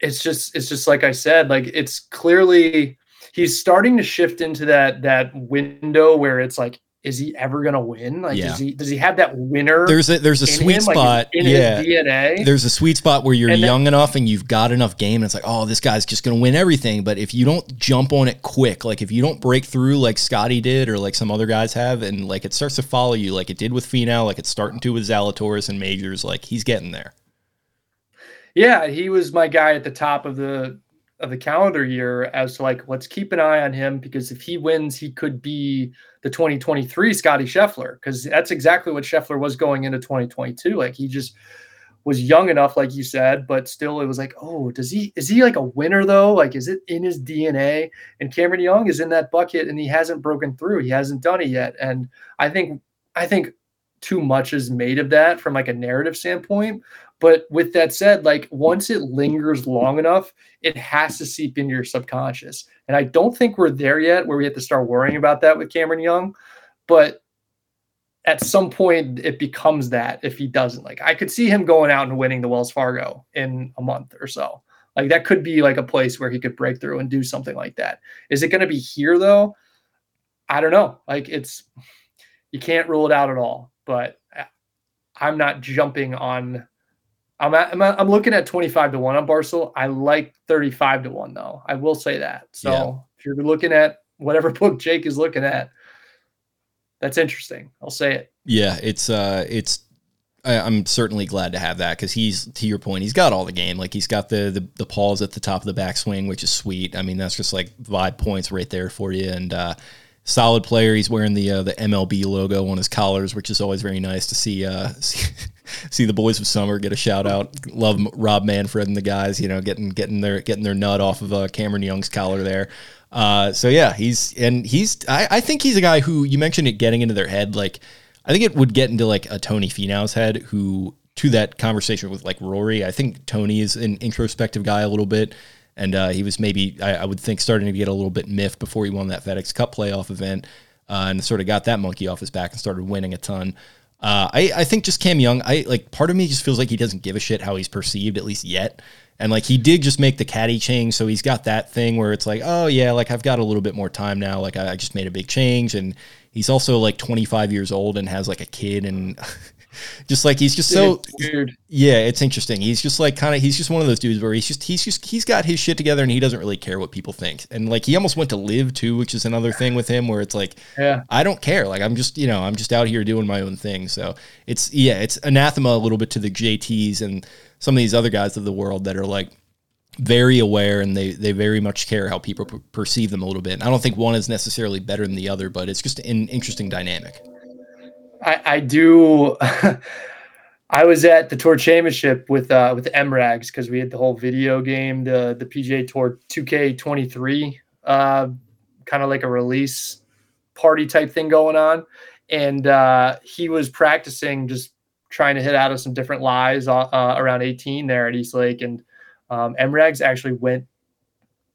It's just it's just like I said, like, it's clearly he's starting to shift into that that window where it's like, is he ever going to win? Like, yeah. is he, does he have that winner? There's a, there's a sweet him? spot. Like, in yeah. his D N A? There's a sweet spot where you're then, young enough and you've got enough game. And it's like, oh, this guy's just going to win everything. But if you don't jump on it quick, like if you don't break through like Scotty did or like some other guys have, and like it starts to follow you, like it did with Finau, like it's starting to with Zalatoris and majors, like he's getting there. Yeah. He was my guy at the top of the, of the calendar year as to like, let's keep an eye on him, because if he wins, he could be the twenty twenty-three Scotty Scheffler, because that's exactly what Scheffler was going into twenty twenty-two. Like, he just was young enough, like you said, but still it was like, oh, does he, is he like a winner though? Like, is it in his D N A? And Cameron Young is in that bucket, and he hasn't broken through. He hasn't done it yet. And I think, I think too much is made of that from like a narrative standpoint. But with that said, like once it lingers long enough, it has to seep into your subconscious. And I don't think we're there yet where we have to start worrying about that with Cameron Young. But at some point it becomes that if he doesn't, like I could see him going out and winning the Wells Fargo in a month or so. Like that could be like a place where he could break through and do something like that. Is it going to be here though? I don't know. Like it's, you can't rule it out at all, but I'm not jumping on. I'm at, I'm, at, I'm looking at twenty-five to one on Barstool. I like thirty-five to one though. I will say that. So yeah. If you're looking at whatever book Jake is looking at, that's interesting. I'll say it. Yeah. It's uh it's, I, I'm certainly glad to have that. Cause he's, to your point, he's got all the game. Like he's got the, the, the paws at the top of the backswing, which is sweet. I mean, that's just like vibe points right there for you. And, uh, solid player. He's wearing the uh, the M L B logo on his collars, which is always very nice to see. Uh, see, see the boys of summer get a shout out. Love Rob Manfred and the guys, you know, getting getting their getting their nut off of uh, Cameron Young's collar there. Uh, so yeah, he's and he's. I, I think he's a guy who you mentioned it getting into their head. Like I think it would get into like a Tony Finau's head, who to that conversation with like Rory. I think Tony is an introspective guy a little bit. And uh, he was maybe, I, I would think, starting to get a little bit miffed before he won that FedEx Cup playoff event uh, and sort of got that monkey off his back and started winning a ton. Uh, I, I think just Cam Young, I like part of me just feels like he doesn't give a shit how he's perceived, at least yet. And like he did just make the caddy change. So he's got that thing where it's like, oh, yeah, like I've got a little bit more time now. Like I, I just made a big change. And he's also like twenty-five years old and has like a kid and... Just like he's just so weird. Yeah, it's interesting. He's just like kind of he's just one of those dudes where he's just he's just he's got his shit together and he doesn't really care what people think. And like he almost went to live too, which is another thing with him where it's like, yeah, I don't care. Like I'm just, you know, I'm just out here doing my own thing. So it's yeah, it's anathema a little bit to the J Ts and some of these other guys of the world that are like very aware and they they very much care how people per- perceive them a little bit. And I don't think one is necessarily better than the other, but it's just an interesting dynamic. I, I do. I was at the tour championship with uh, with the M RAGs because we had the whole video game, the the P G A Tour two K twenty-three, uh, kind of like a release party type thing going on. And uh, he was practicing just trying to hit out of some different lies uh, around eighteen there at East Lake. And um, M RAGs actually went,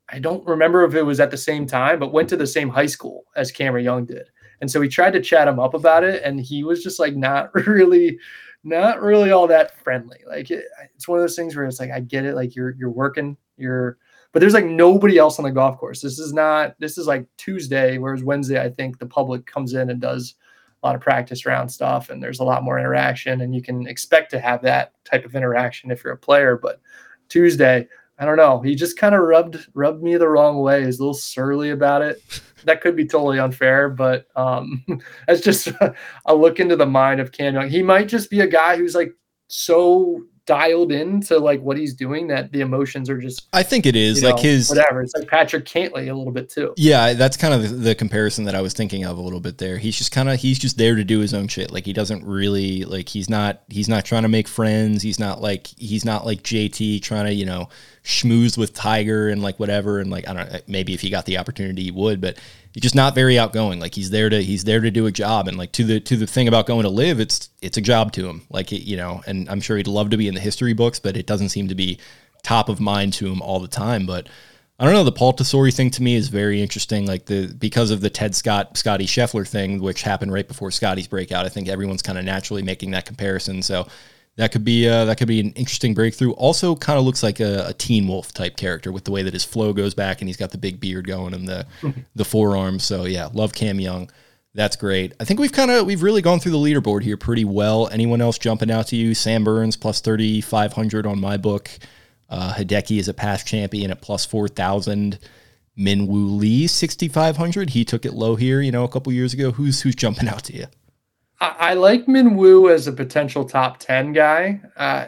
I don't remember if it was at the same time, but went to the same high school as Cameron Young did. And so we tried to chat him up about it, and he was just like not really, not really all that friendly. Like it, it's one of those things where it's like, I get it, like you're you're working, you're, but there's like nobody else on the golf course. This is not, this is like Tuesday, whereas Wednesday I think the public comes in and does a lot of practice round stuff, and there's a lot more interaction, and you can expect to have that type of interaction if you're a player. But Tuesday, I don't know. He just kind of rubbed rubbed me the wrong way. He's a little surly about it. That could be totally unfair, but um, that's just a look into the mind of Cam Young. He might just be a guy who's like so dialed into like what he's doing that the emotions are just. I think it is you know, like his whatever. It's like Patrick Cantlay a little bit too. Yeah, that's kind of the, the comparison that I was thinking of a little bit there. He's just kind of he's just there to do his own shit. Like he doesn't really like he's not he's not trying to make friends. He's not like he's not like J T trying to you know. schmoozed with Tiger and like whatever and like I don't know, maybe if he got the opportunity he would, but he's just not very outgoing. Like he's there to he's there to do a job, and like to the to the thing about going to live, it's it's a job to him. Like it, you know, and I'm sure he'd love to be in the history books, but it doesn't seem to be top of mind to him all the time. But I don't know, the Paul Tesori thing to me is very interesting. Like the because of the Ted Scott Scotty Scheffler thing, which happened right before Scotty's breakout, I think everyone's kind of naturally making that comparison. So That could be uh, that could be an interesting breakthrough. Also, kind of looks like a, a Teen Wolf type character with the way that his flow goes back, and he's got the big beard going and the the forearm. So yeah, love Cam Young. That's great. I think we've kind of we've really gone through the leaderboard here pretty well. Anyone else jumping out to you? Sam Burns plus thirty five hundred on my book. Uh, Hideki is a past champion at plus four thousand. Minwoo Lee sixty five hundred. He took it low here, you know, a couple years ago. Who's who's jumping out to you? I like Minwoo as a potential top ten guy. Uh,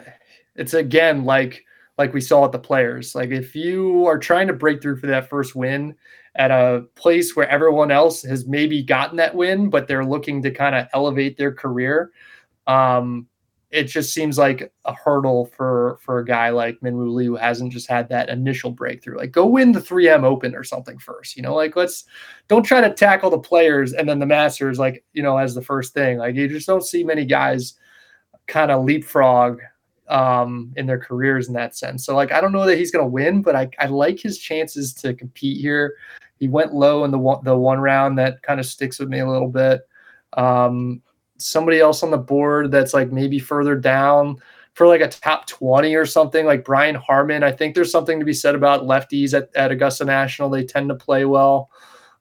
it's again, like, like we saw at the Players, like if you are trying to break through for that first win at a place where everyone else has maybe gotten that win, but they're looking to kind of elevate their career. Um, it just seems like a hurdle for, for a guy like Minwoo Lee, who hasn't just had that initial breakthrough. Like, go win the three M Open or something first, you know, like, let's don't try to tackle the Players and then the Masters, like, you know, as the first thing. Like, you just don't see many guys kind of leapfrog um, in their careers in that sense. So, like, I don't know that he's going to win, but I, I like his chances to compete here. He went low in the one, the one round. That kind of sticks with me a little bit. Um, somebody else on the board that's like maybe further down for like a top twenty or something, like Brian Harmon. I think there's something to be said about lefties at, at Augusta National. They tend to play well.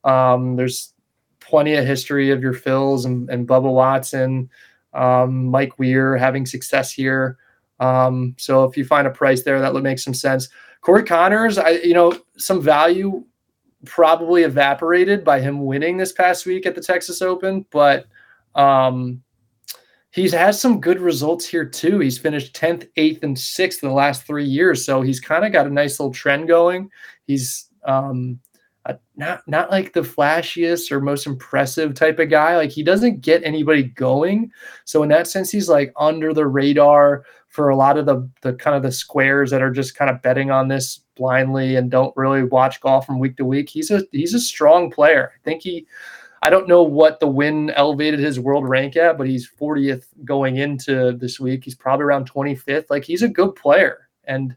Um, there's plenty of history of your Phils and, and Bubba Watson, um, Mike Weir having success here. Um, so if you find a price there, that would make some sense. Corey Connors, I, you know, some value probably evaporated by him winning this past week at the Texas Open, but um, he's had some good results here too. He's finished tenth, eighth, and sixth in the last three years. So he's kind of got a nice little trend going. He's um, a, not, not like the flashiest or most impressive type of guy. Like, he doesn't get anybody going. So in that sense, he's like under the radar for a lot of the, the kind of the squares that are just kind of betting on this blindly and don't really watch golf from week to week. He's a, he's a strong player. I think he, I don't know what the win elevated his world rank at, but he's fortieth going into this week. He's probably around twenty-fifth. Like, he's a good player. And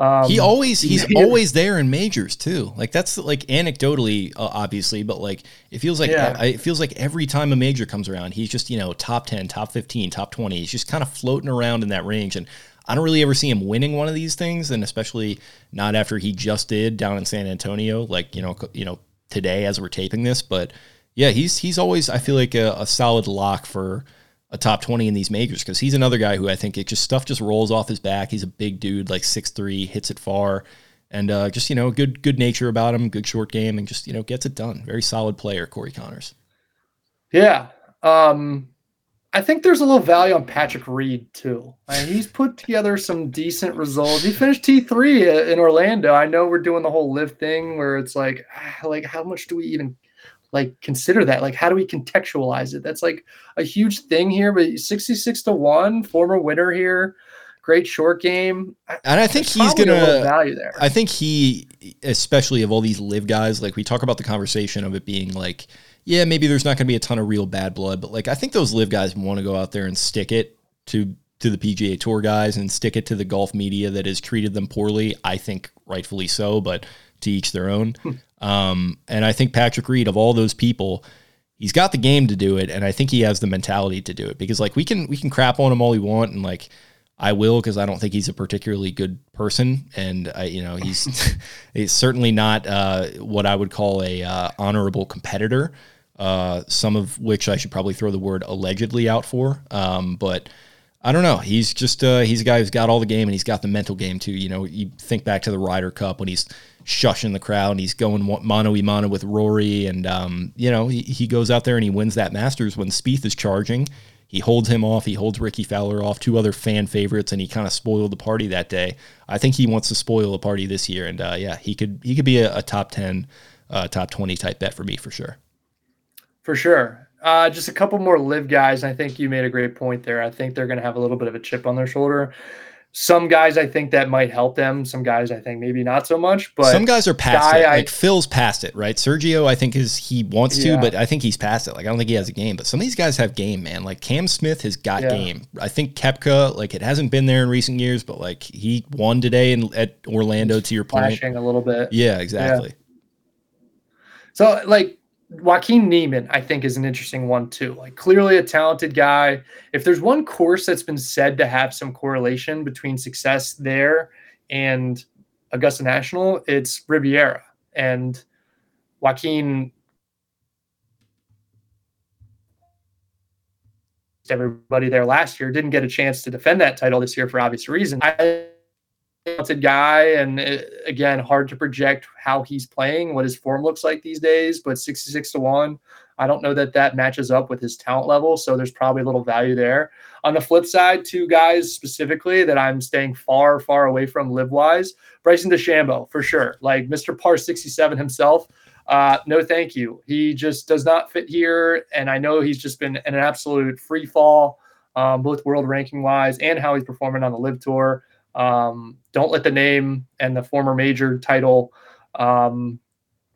um, he always, he's he, always there in majors too. Like, that's like anecdotally, uh, obviously, but like, it feels like, yeah. I, it feels like every time a major comes around, he's just, you know, top ten, top fifteen, top twenty. He's just kind of floating around in that range. And I don't really ever see him winning one of these things, and especially not after he just did down in San Antonio, like, you know, you know, today as we're taping this. But yeah, he's he's always, I feel like, a, a solid lock for a top twenty in these majors, because he's another guy who I think it just stuff just rolls off his back. He's a big dude, like six three, hits it far, and uh, just, you know, good good nature about him, good short game, and just, you know, gets it done. Very solid player, Corey Connors. Yeah. Um I think there's a little value on Patrick Reed too. I mean, he's put together some decent results. He finished T three in Orlando. I know we're doing the whole live thing where it's like, like how much do we even like consider that? Like, how do we contextualize it? That's like a huge thing here, but sixty-six to one, former winner here. Great short game. And I think he's going to value there. I think he, especially of all these live guys, like we talk about the conversation of it being like, yeah, maybe there's not going to be a ton of real bad blood, but like, I think those live guys want to go out there and stick it to, to the P G A Tour guys and stick it to the golf media that has treated them poorly. I think rightfully so, but to each their own. um, and I think Patrick Reed, of all those people, he's got the game to do it. And I think he has the mentality to do it, because like we can, we can crap on him all we want. And like, I will, because I don't think he's a particularly good person, and I, you know, he's he's certainly not uh, what I would call a uh, honorable competitor. Uh, some of which I should probably throw the word allegedly out for. Um, but I don't know. He's just uh, he's a guy who's got all the game, and he's got the mental game too. You know, you think back to the Ryder Cup when he's shushing the crowd, and he's going mano a mano with Rory, and um, you know, he, he goes out there and he wins that Masters when Spieth is charging. He holds him off. He holds Ricky Fowler off, two other fan favorites, and he kind of spoiled the party that day. I think he wants to spoil a party this year, and uh, yeah, he could he could be a, a top ten, uh, top twenty type bet for me for sure. For sure. Uh, just a couple more live guys. I think you made a great point there. I think they're going to have a little bit of a chip on their shoulder. Some guys I think that might help them. Some guys I think maybe not so much. But some guys are past it. Like Phil's past it, right? Sergio, I think is he wants to, yeah. but I think he's past it. Like I don't think he has a game. But some of these guys have game, man. Like Cam Smith has got yeah. game. I think Koepka, like it hasn't been there in recent years, but like he won today in at Orlando. He's to your point, flashing a little bit. Yeah, exactly. Yeah. So like Joaquin Niemann, I think, is an interesting one too. Like clearly a talented guy. If there's one course that's been said to have some correlation between success there and Augusta National, it's Riviera. And Joaquin, everybody there last year, didn't get a chance to defend that title this year for obvious reasons. I talented guy, and it, again, hard to project how he's playing, what his form looks like these days, but sixty-six to one, I don't know that that matches up with his talent level, so there's probably a little value there. On the flip side, two guys specifically that I'm staying far, far away from live-wise, Bryson DeChambeau, for sure. Like Mister Par sixty-seven himself, uh, no thank you. He just does not fit here, and I know he's just been an absolute free fall. um, both world ranking wise and how he's performing on the Live Tour. Um, don't let the name and the former major title um,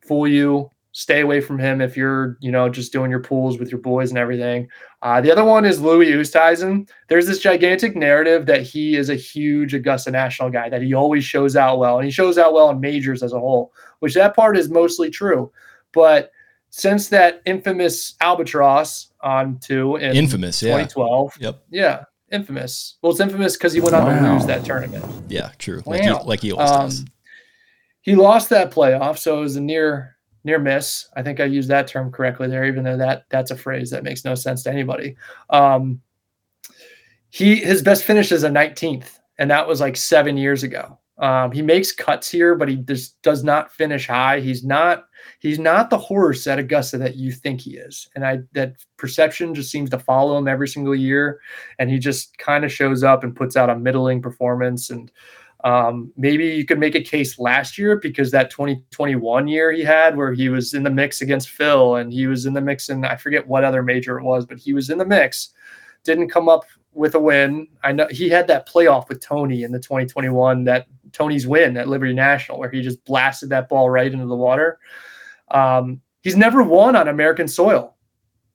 fool you. Stay away from him if you're, you know, just doing your pools with your boys and everything. Uh, the other one is Louis Oosthuizen. There's this gigantic narrative that he is a huge Augusta National guy, that he always shows out well, and he shows out well in majors as a whole, which that part is mostly true. But since that infamous albatross on two in infamous, twenty twelve, yeah. Yep. yeah, infamous. Well, it's infamous because he went on wow. to lose that tournament. Yeah, true. Wow. Like, he, like he always um, does. He lost that playoff, so it was a near. Near miss. I think I used that term correctly there, even though that that's a phrase that makes no sense to anybody. Um, he his best finish is a nineteenth, and that was like seven years ago. Um, he makes cuts here, but he just does not finish high. He's not he's not the horse at Augusta that you think he is, and I that perception just seems to follow him every single year, and he just kind of shows up and puts out a middling performance. And Um, maybe you could make a case last year, because that twenty twenty-one year he had where he was in the mix against Phil, and he was in the mix, and I forget what other major it was, but he was in the mix, didn't come up with a win. I know he had that playoff with Tony in the twenty twenty-one, that Tony's win at Liberty National, where he just blasted that ball right into the water. Um, he's never won on American soil.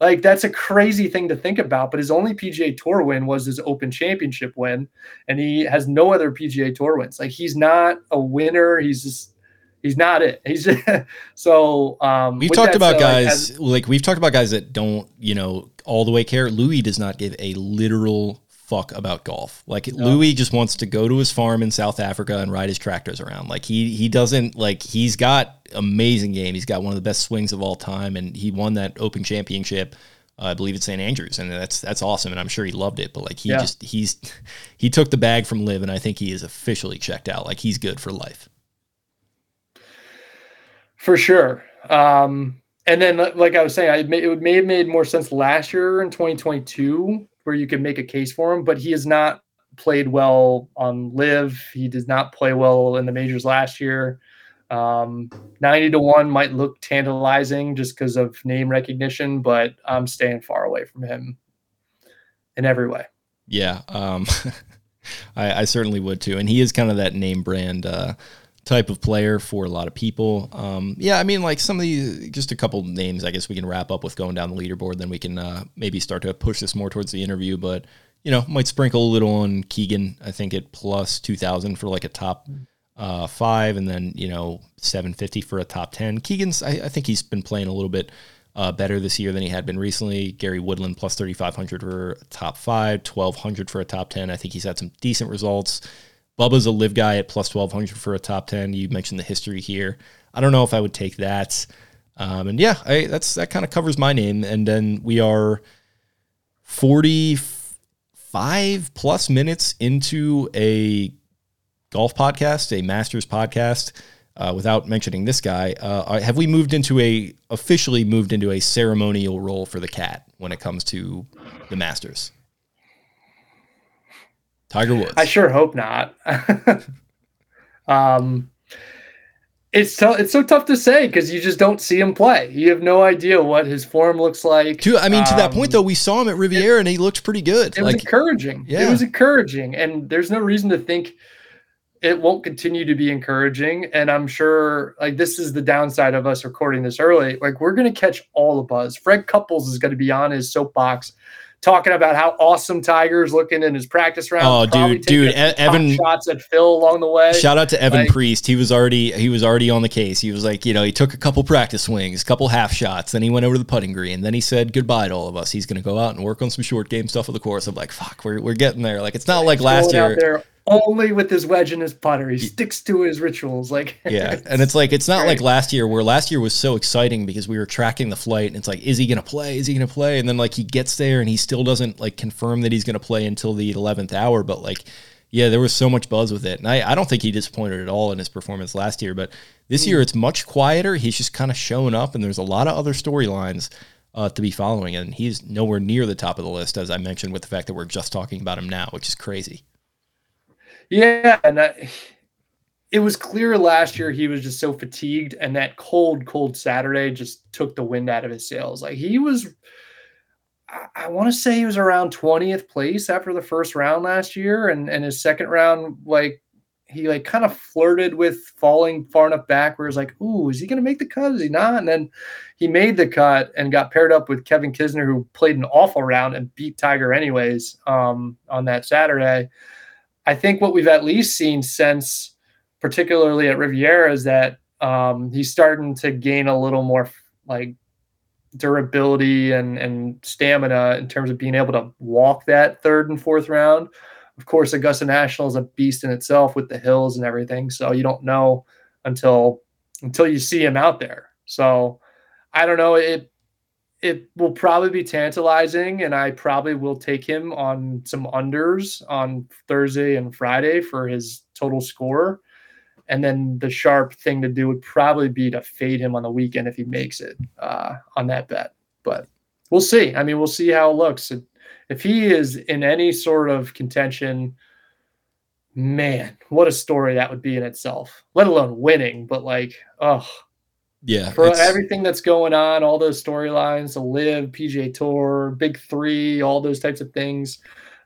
Like, that's a crazy thing to think about, but his only P G A Tour win was his Open Championship win, and he has no other P G A Tour wins. Like, he's not a winner. He's just, he's not it. He's just, so um, we've talked about guys, like, as, like we've talked about guys that don't, you know, all the way care. Louis does not give a literal fuck about golf. Like, no. Louis just wants to go to his farm in South Africa and ride his tractors around. Like, he, he doesn't like, he's got amazing game. He's got one of the best swings of all time, and he won that Open Championship, uh, I believe, at Saint Andrews, and that's that's awesome, and I'm sure he loved it. But like, he yeah. just he's he took the bag from Liv, and I think he is officially checked out. Like, he's good for life, for sure. Um, and then, like I was saying, I made, it may have made more sense last year in twenty twenty-two, where you could make a case for him, but he has not played well on Liv. He did not play well in the majors last year. Um, ninety to one might look tantalizing just because of name recognition, but I'm staying far away from him in every way. Yeah. Um, I, I certainly would too. And he is kind of that name brand, uh, type of player for a lot of people. Um, yeah. I mean, like, some of these, just a couple names, I guess we can wrap up with going down the leaderboard. Then we can, uh, maybe start to push this more towards the interview, but, you know, might sprinkle a little on Keegan, I think, at plus two thousand for like a top Uh, five, and then, you know, seven fifty for a top ten. Keegan's, I, I think he's been playing a little bit uh, better this year than he had been recently. Gary Woodland plus thirty-five hundred for a top five, twelve hundred for a top ten. I think he's had some decent results. Bubba's a live guy at plus twelve hundred for a top ten. You mentioned the history here. I don't know if I would take that. Um, and yeah, I, that's, that kind of covers my name. And then we are forty-five plus minutes into a golf podcast, a Masters podcast, uh, without mentioning this guy. Uh, have we moved into a officially moved into a ceremonial role for the cat when it comes to the Masters? Tiger Woods. I sure hope not. um, it's so, it's so tough to say, because you just don't see him play. You have no idea what his form looks like. To, I mean, to um, that point, though, we saw him at Riviera, it, and he looked pretty good. It like, was encouraging. Yeah. It was encouraging, and there's no reason to think it won't continue to be encouraging. And I'm sure, like, this is the downside of us recording this early. Like, we're going to catch all the buzz. Fred Couples is going to be on his soapbox talking about how awesome Tiger's looking in his practice round. Oh, dude, dude, e- Evan shots at Phil along the way. Shout out to Evan, like, Priest. He was already, he was already on the case. He was like, you know, he took a couple practice swings, a couple half shots, then he went over to the putting green, then he said goodbye to all of us. He's going to go out and work on some short game stuff of the course. I'm like, fuck, we're we're getting there. Like, it's not like last year. Only with his wedge and his putter. He sticks to his rituals. Like, yeah. And it's like, it's not like last year, where last year was so exciting because we were tracking the flight, and it's like, is he going to play? Is he going to play? And then, like, he gets there and he still doesn't, like, confirm that he's going to play until the eleventh hour. But, like, yeah, there was so much buzz with it. And I, I don't think he disappointed at all in his performance last year, but this mm. year it's much quieter. He's just kind of showing up, and there's a lot of other storylines uh, to be following. And he's nowhere near the top of the list, as I mentioned, with the fact that we're just talking about him now, which is crazy. Yeah, and I, it was clear last year he was just so fatigued, and that cold, cold Saturday just took the wind out of his sails. Like, he was, I want to say he was around twentieth place after the first round last year. And, and his second round, like he like kind of flirted with falling far enough back where it was like, ooh, is he going to make the cut? Is he not? And then he made the cut and got paired up with Kevin Kisner, who played an awful round and beat Tiger anyways um, on that Saturday. I think what we've at least seen since, particularly at Riviera, is that um, he's starting to gain a little more like durability and, and stamina in terms of being able to walk that third and fourth round. Of course, Augusta National is a beast in itself with the hills and everything. So you don't know until, until you see him out there. So I don't know. It, it will probably be tantalizing, and I probably will take him on some unders on Thursday and Friday for his total score. And then the sharp thing to do would probably be to fade him on the weekend if he makes it uh, on that bet. But we'll see. I mean, we'll see how it looks. It, if he is in any sort of contention, man, what a story that would be in itself, let alone winning. But like, oh, yeah, for everything that's going on, all those storylines, the Live, P G A Tour, Big Three, all those types of things.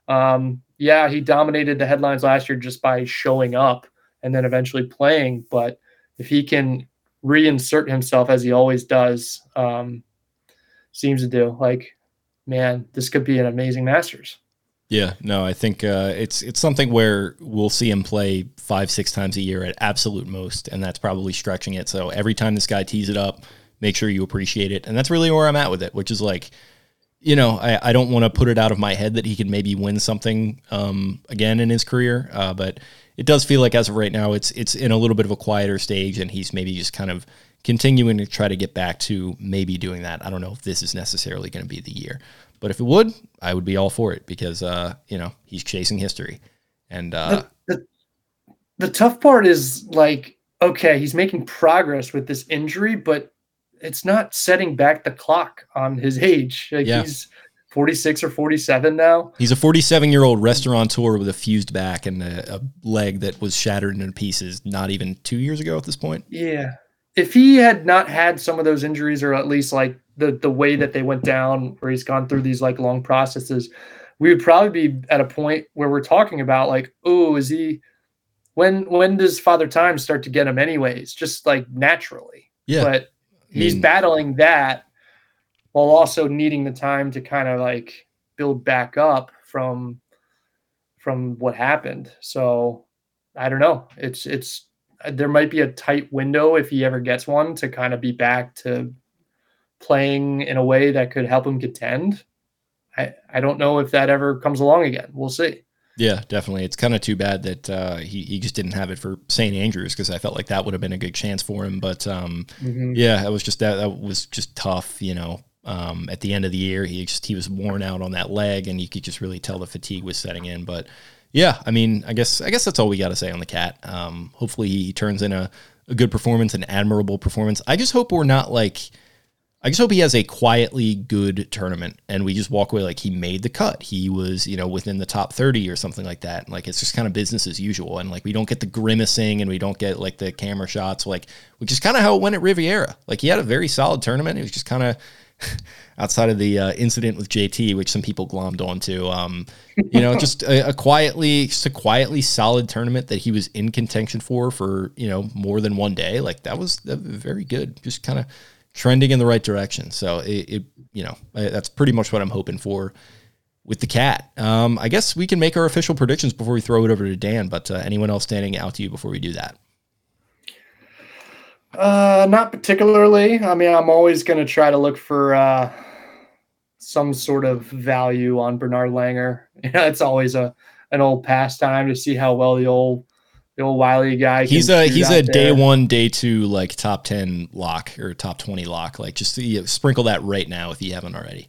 Um, yeah, he dominated the headlines last year just by showing up and then eventually playing. But if he can reinsert himself as he always does, um, seems to do, like, man, this could be an amazing Masters. Yeah, no, I think uh, it's it's something where we'll see him play five, six times a year at absolute most, and that's probably stretching it. So every time this guy tees it up, make sure you appreciate it. And that's really where I'm at with it, which is like, you know, I, I don't want to put it out of my head that he can maybe win something um, again in his career, uh, but it does feel like as of right now, it's it's in a little bit of a quieter stage, and he's maybe just kind of continuing to try to get back to maybe doing that. I don't know if this is necessarily going to be the year, but if it would, I would be all for it because, uh, you know, he's chasing history. And uh, the, the, the tough part is like, okay, he's making progress with this injury, but it's not setting back the clock on his age. Like yeah. He's forty-six or forty-seven now. He's a forty-seven-year-old restaurateur with a fused back and a, a leg that was shattered into pieces not even two years ago at this point. Yeah. If he had not had some of those injuries, or at least like the, the way that they went down, where he's gone through these like long processes, we would probably be at a point where we're talking about like, oh, is he, when, when does Father Time start to get him anyways? Just like naturally. Yeah. But he's I mean, battling that while also needing the time to kind of like build back up from, from what happened. So I don't know. It's, it's, there might be a tight window if he ever gets one to kind of be back to playing in a way that could help him contend. I, I don't know if that ever comes along again. We'll see. Yeah, definitely. It's kind of too bad that uh, he, he just didn't have it for Saint Andrews, because I felt like that would have been a good chance for him. But um, mm-hmm. yeah, it was just that, that was just tough, you know. Um, at the end of the year, he just he was worn out on that leg, and you could just really tell the fatigue was setting in. But yeah, I mean, I guess I guess that's all we got to say on the cat. Um, hopefully, he turns in a, a good performance, an admirable performance. I just hope we're not like. I just hope he has a quietly good tournament and we just walk away like he made the cut. He was, you know, within the top thirty or something like that. And like, it's just kind of business as usual. And like, we don't get the grimacing and we don't get like the camera shots, like, which is kind of how it went at Riviera. Like he had a very solid tournament. It was just kind of outside of the uh, incident with J T, which some people glommed onto, um, you know, just a, a quietly, just a quietly solid tournament that he was in contention for, for, you know, more than one day. Like that was, that was very good. Just kind of trending in the right direction. So it, it, you know, that's pretty much what I'm hoping for with the cat. Um, I guess we can make our official predictions before we throw it over to Dan, but uh, anyone else standing out to you before we do that? Uh, not particularly. I mean, I'm always going to try to look for uh, some sort of value on Bernard Langer. You know, it's always a, an old pastime to see how well the old, The old Wiley guy. He's a he's a day one, day two, like top ten lock or top twenty lock. Like just you know, sprinkle that right now if you haven't already.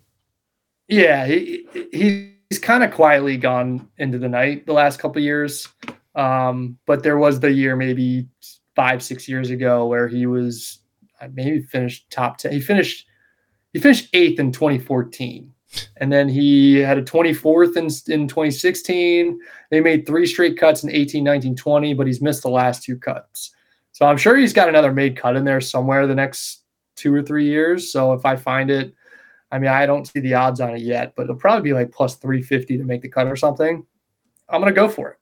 Yeah, he, he he's kind of quietly gone into the night the last couple of years, um, but there was the year maybe five six years ago where he was maybe finished top ten. He finished he finished eighth in twenty fourteen. And then he had a twenty-fourth in, in twenty sixteen. They made three straight cuts in eighteen, nineteen, twenty, but he's missed the last two cuts. So I'm sure he's got another made cut in there somewhere the next two or three years. So if I find it, I I mean, I don't see the odds on it yet, but it'll probably be like plus three fifty to make the cut or something. I'm going to go for it.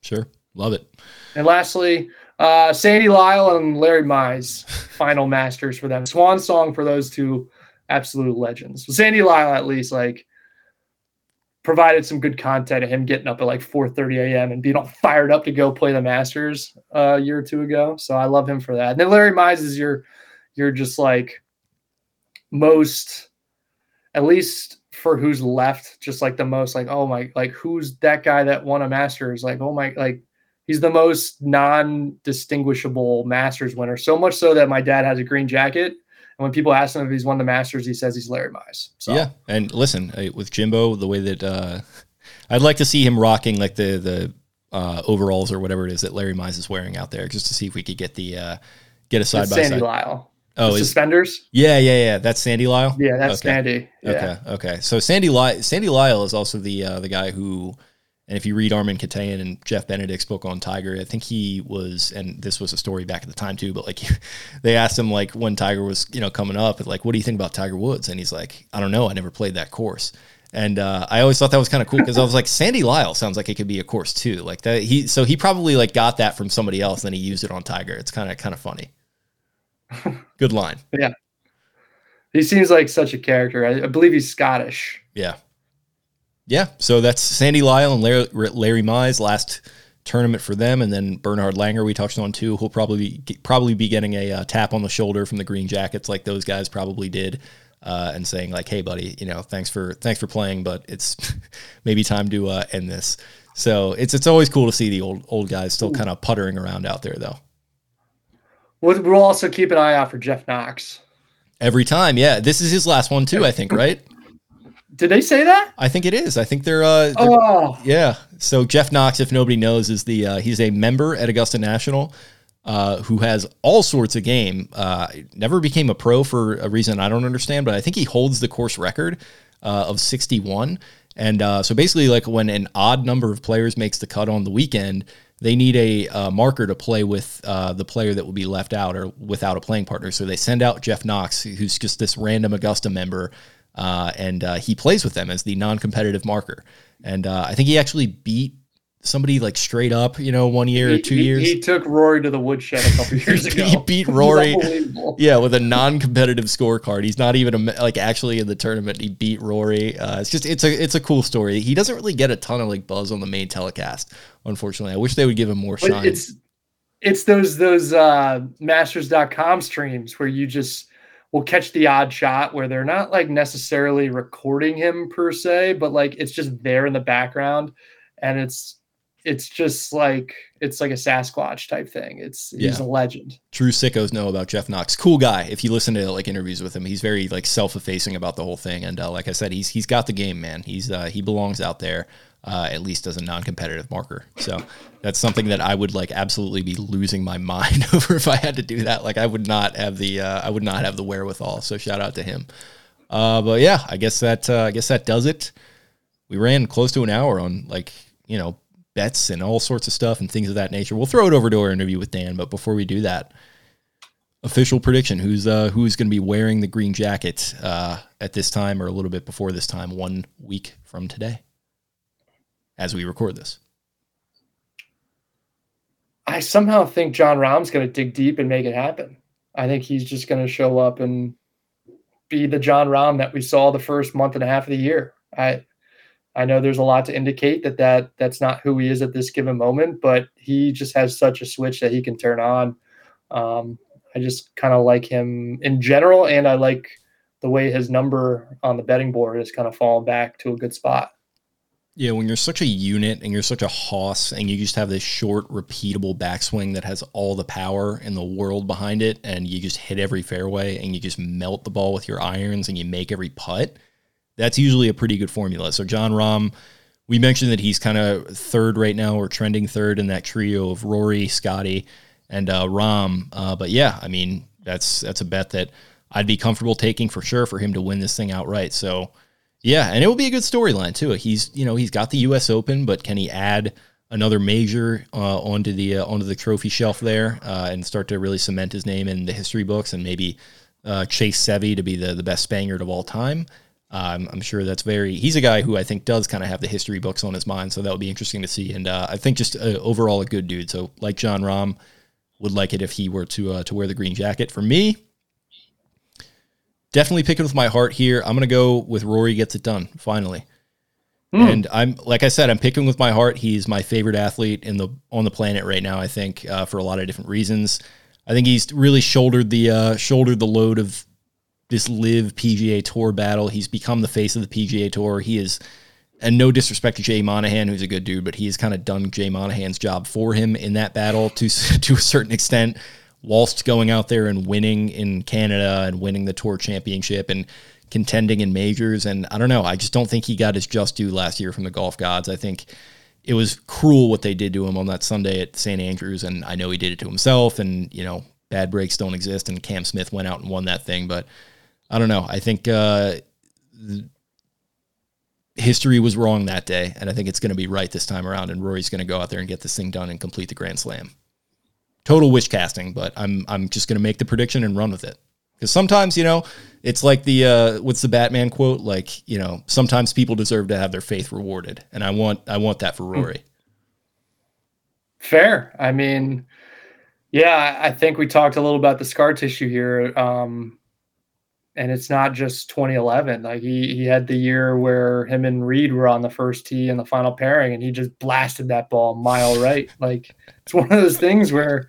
Sure. Love it. And lastly, uh, Sandy Lyle and Larry Mize, final Masters for them. Swan song for those two absolute legends. So Sandy Lyle, at least, like, provided some good content of him getting up at like four thirty a.m. and being all fired up to go play the Masters uh, a year or two ago. So I love him for that. And then Larry Mize is your, you're just like most, at least for who's left, just like the most like, oh my, like who's that guy that won a Masters? Like, oh my, like he's the most non-distinguishable Masters winner. So much so that my dad has a green jacket. And when people ask him if he's won the Masters, he says he's Larry Mize. So. Yeah, and listen, with Jimbo, the way that uh, I'd like to see him rocking like the the uh, overalls or whatever it is that Larry Mize is wearing out there, just to see if we could get the uh, get a side it's by Sandy side. Sandy Lyle. Oh, the suspenders. Yeah, yeah, yeah. That's Sandy Lyle. Yeah, that's okay. Sandy. Yeah. Okay, okay. So Sandy Lyle, Sandy Lyle is also the uh, the guy who, and if you read Armin Katayan and Jeff Benedict's book on Tiger, I think he was, and this was a story back at the time too, but like they asked him like when Tiger was, you know, coming up, like, what do you think about Tiger Woods? And he's like, I don't know. I never played that course. And uh, I always thought that was kind of cool because I was like, Sandy Lyle sounds like it could be a course too. Like that. He, so he probably like got that from somebody else and then he used it on Tiger. It's kind of, kind of funny. Good line. Yeah. He seems like such a character. I, I believe he's Scottish. Yeah. Yeah, so that's Sandy Lyle and Larry, Larry Mize, last tournament for them, and then Bernhard Langer we touched on too. He'll probably be, probably be getting a uh, tap on the shoulder from the Green Jackets, like those guys probably did, uh, and saying like, "Hey, buddy, you know, thanks for thanks for playing, but it's maybe time to uh, end this." So it's it's always cool to see the old old guys still kind of puttering around out there, though. We'll, we'll also keep an eye out for Jeff Knox. Every time, yeah. This is his last one too, I think, right? Did they say that? I think it is. I think they're, uh, they're oh. yeah. So Jeff Knox, if nobody knows, is the, uh, he's a member at Augusta National, uh, who has all sorts of game, uh, never became a pro for a reason I don't understand, but I think he holds the course record, uh, of sixty-one. And, uh, so basically like when an odd number of players makes the cut on the weekend, they need a uh, marker to play with uh, the player that will be left out or without a playing partner. So they send out Jeff Knox, who's just this random Augusta member, Uh, and uh, he plays with them as the non-competitive marker. And uh, I think he actually beat somebody like straight up, you know, one year he, or two he, years. He took Rory to the woodshed a couple years ago. He beat Rory. Yeah, with a non-competitive scorecard. He's not even a, like actually in the tournament. He beat Rory. Uh, it's just it's a it's a cool story. He doesn't really get a ton of like buzz on the main telecast, unfortunately. I wish they would give him more but shine. It's it's those those uh, Masters dot com streams where you just we'll catch the odd shot where they're not like necessarily recording him per se, but like, it's just there in the background. And it's, it's just like, it's like a Sasquatch type thing. It's yeah. He's a legend. True sickos know about Jeff Knox. Cool guy. If you listen to like interviews with him, he's very like self-effacing about the whole thing. And uh, like I said, he's, he's got the game, man. He's uh, he belongs out there uh, at least as a non-competitive marker. So that's something that I would like absolutely be losing my mind over if I had to do that. Like I would not have the, uh, I would not have the wherewithal. So shout out to him. Uh, but yeah, I guess that, uh, I guess that does it. We ran close to an hour on like, you know, bets and all sorts of stuff and things of that nature. We'll throw it over to our interview with Dan, but before we do that, official prediction: who's uh, who's going to be wearing the green jacket uh, at this time, or a little bit before this time, one week from today, as we record this? I somehow think Jon Rahm's going to dig deep and make it happen. I think he's just going to show up and be the Jon Rahm that we saw the first month and a half of the year. I. I know there's a lot to indicate that, that that's not who he is at this given moment, but he just has such a switch that he can turn on. Um, I just kind of like him in general, and I like the way his number on the betting board is kind of fallen back to a good spot. Yeah, when you're such a unit and you're such a hoss and you just have this short, repeatable backswing that has all the power in the world behind it, and you just hit every fairway and you just melt the ball with your irons and you make every putt, that's usually a pretty good formula. So Jon Rahm, we mentioned that he's kind of third right now, or trending third in that trio of Rory, Scotty, and uh, Rahm. Uh, but yeah, I mean, that's that's a bet that I'd be comfortable taking for sure for him to win this thing outright. So yeah, and it will be a good storyline too. He's you know he's got the U S Open, but can he add another major uh, onto the uh, onto the trophy shelf there uh, and start to really cement his name in the history books and maybe uh, Chase Seavey to be the, the best Spaniard of all time. Um, I'm sure that's very, he's a guy who I think does kind of have the history books on his mind. So that would be interesting to see. And uh, I think just uh, overall a good dude. So like Jon Rahm, would like it if he were to, uh, to wear the green jacket. For me, definitely picking with my heart here. I'm going to go with Rory gets it done finally. Mm. And I'm, like I said, I'm picking with my heart. He's my favorite athlete in the, on the planet right now. I think uh, for a lot of different reasons, I think he's really shouldered the, uh, shouldered the load of, this live P G A Tour battle. He's become the face of the P G A Tour. He is, and no disrespect to Jay Monahan, who's a good dude, but he has kind of done Jay Monahan's job for him in that battle to to a certain extent, whilst going out there and winning in Canada and winning the Tour Championship and contending in majors. And I don't know, I just don't think he got his just due last year from the golf gods. I think it was cruel what they did to him on that Sunday at Saint Andrews, and I know he did it to himself, and, you know, bad breaks don't exist, and Cam Smith went out and won that thing, but I don't know. I think uh, history was wrong that day, and I think it's going to be right this time around, and Rory's going to go out there and get this thing done and complete the Grand Slam. Total wish casting, but I'm I'm just going to make the prediction and run with it. Because sometimes, you know, it's like the, uh, what's the Batman quote? Like, you know, sometimes people deserve to have their faith rewarded, and I want I want that for Rory. Fair. I mean, yeah, I think we talked a little about the scar tissue here. Um And it's not just twenty eleven. Like he he had the year where him and Reed were on the first tee in the final pairing, and he just blasted that ball mile right. Like it's one of those things where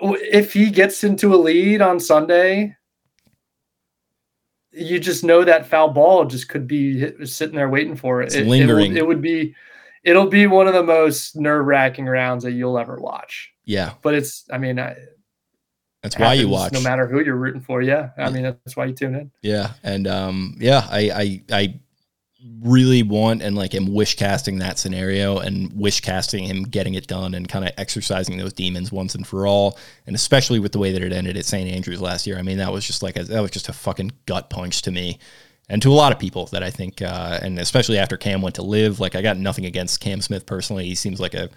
if he gets into a lead on Sunday, you just know that foul ball just could be sitting there waiting for it. It's it, lingering. It, it would be. It'll be one of the most nerve-wracking rounds that you'll ever watch. Yeah, but it's. I mean. I, That's happens, why you watch. No matter who you're rooting for, yeah. I mean, that's why you tune in. Yeah, and um, yeah, I, I I really want and like am wish casting that scenario and wish casting him getting it done and kind of exercising those demons once and for all. And especially with the way that it ended at Saint Andrews last year, I mean, that was just like a, that was just a fucking gut punch to me and to a lot of people that I think, uh, and especially after Cam went to live. Like, I got nothing against Cam Smith personally. He seems like a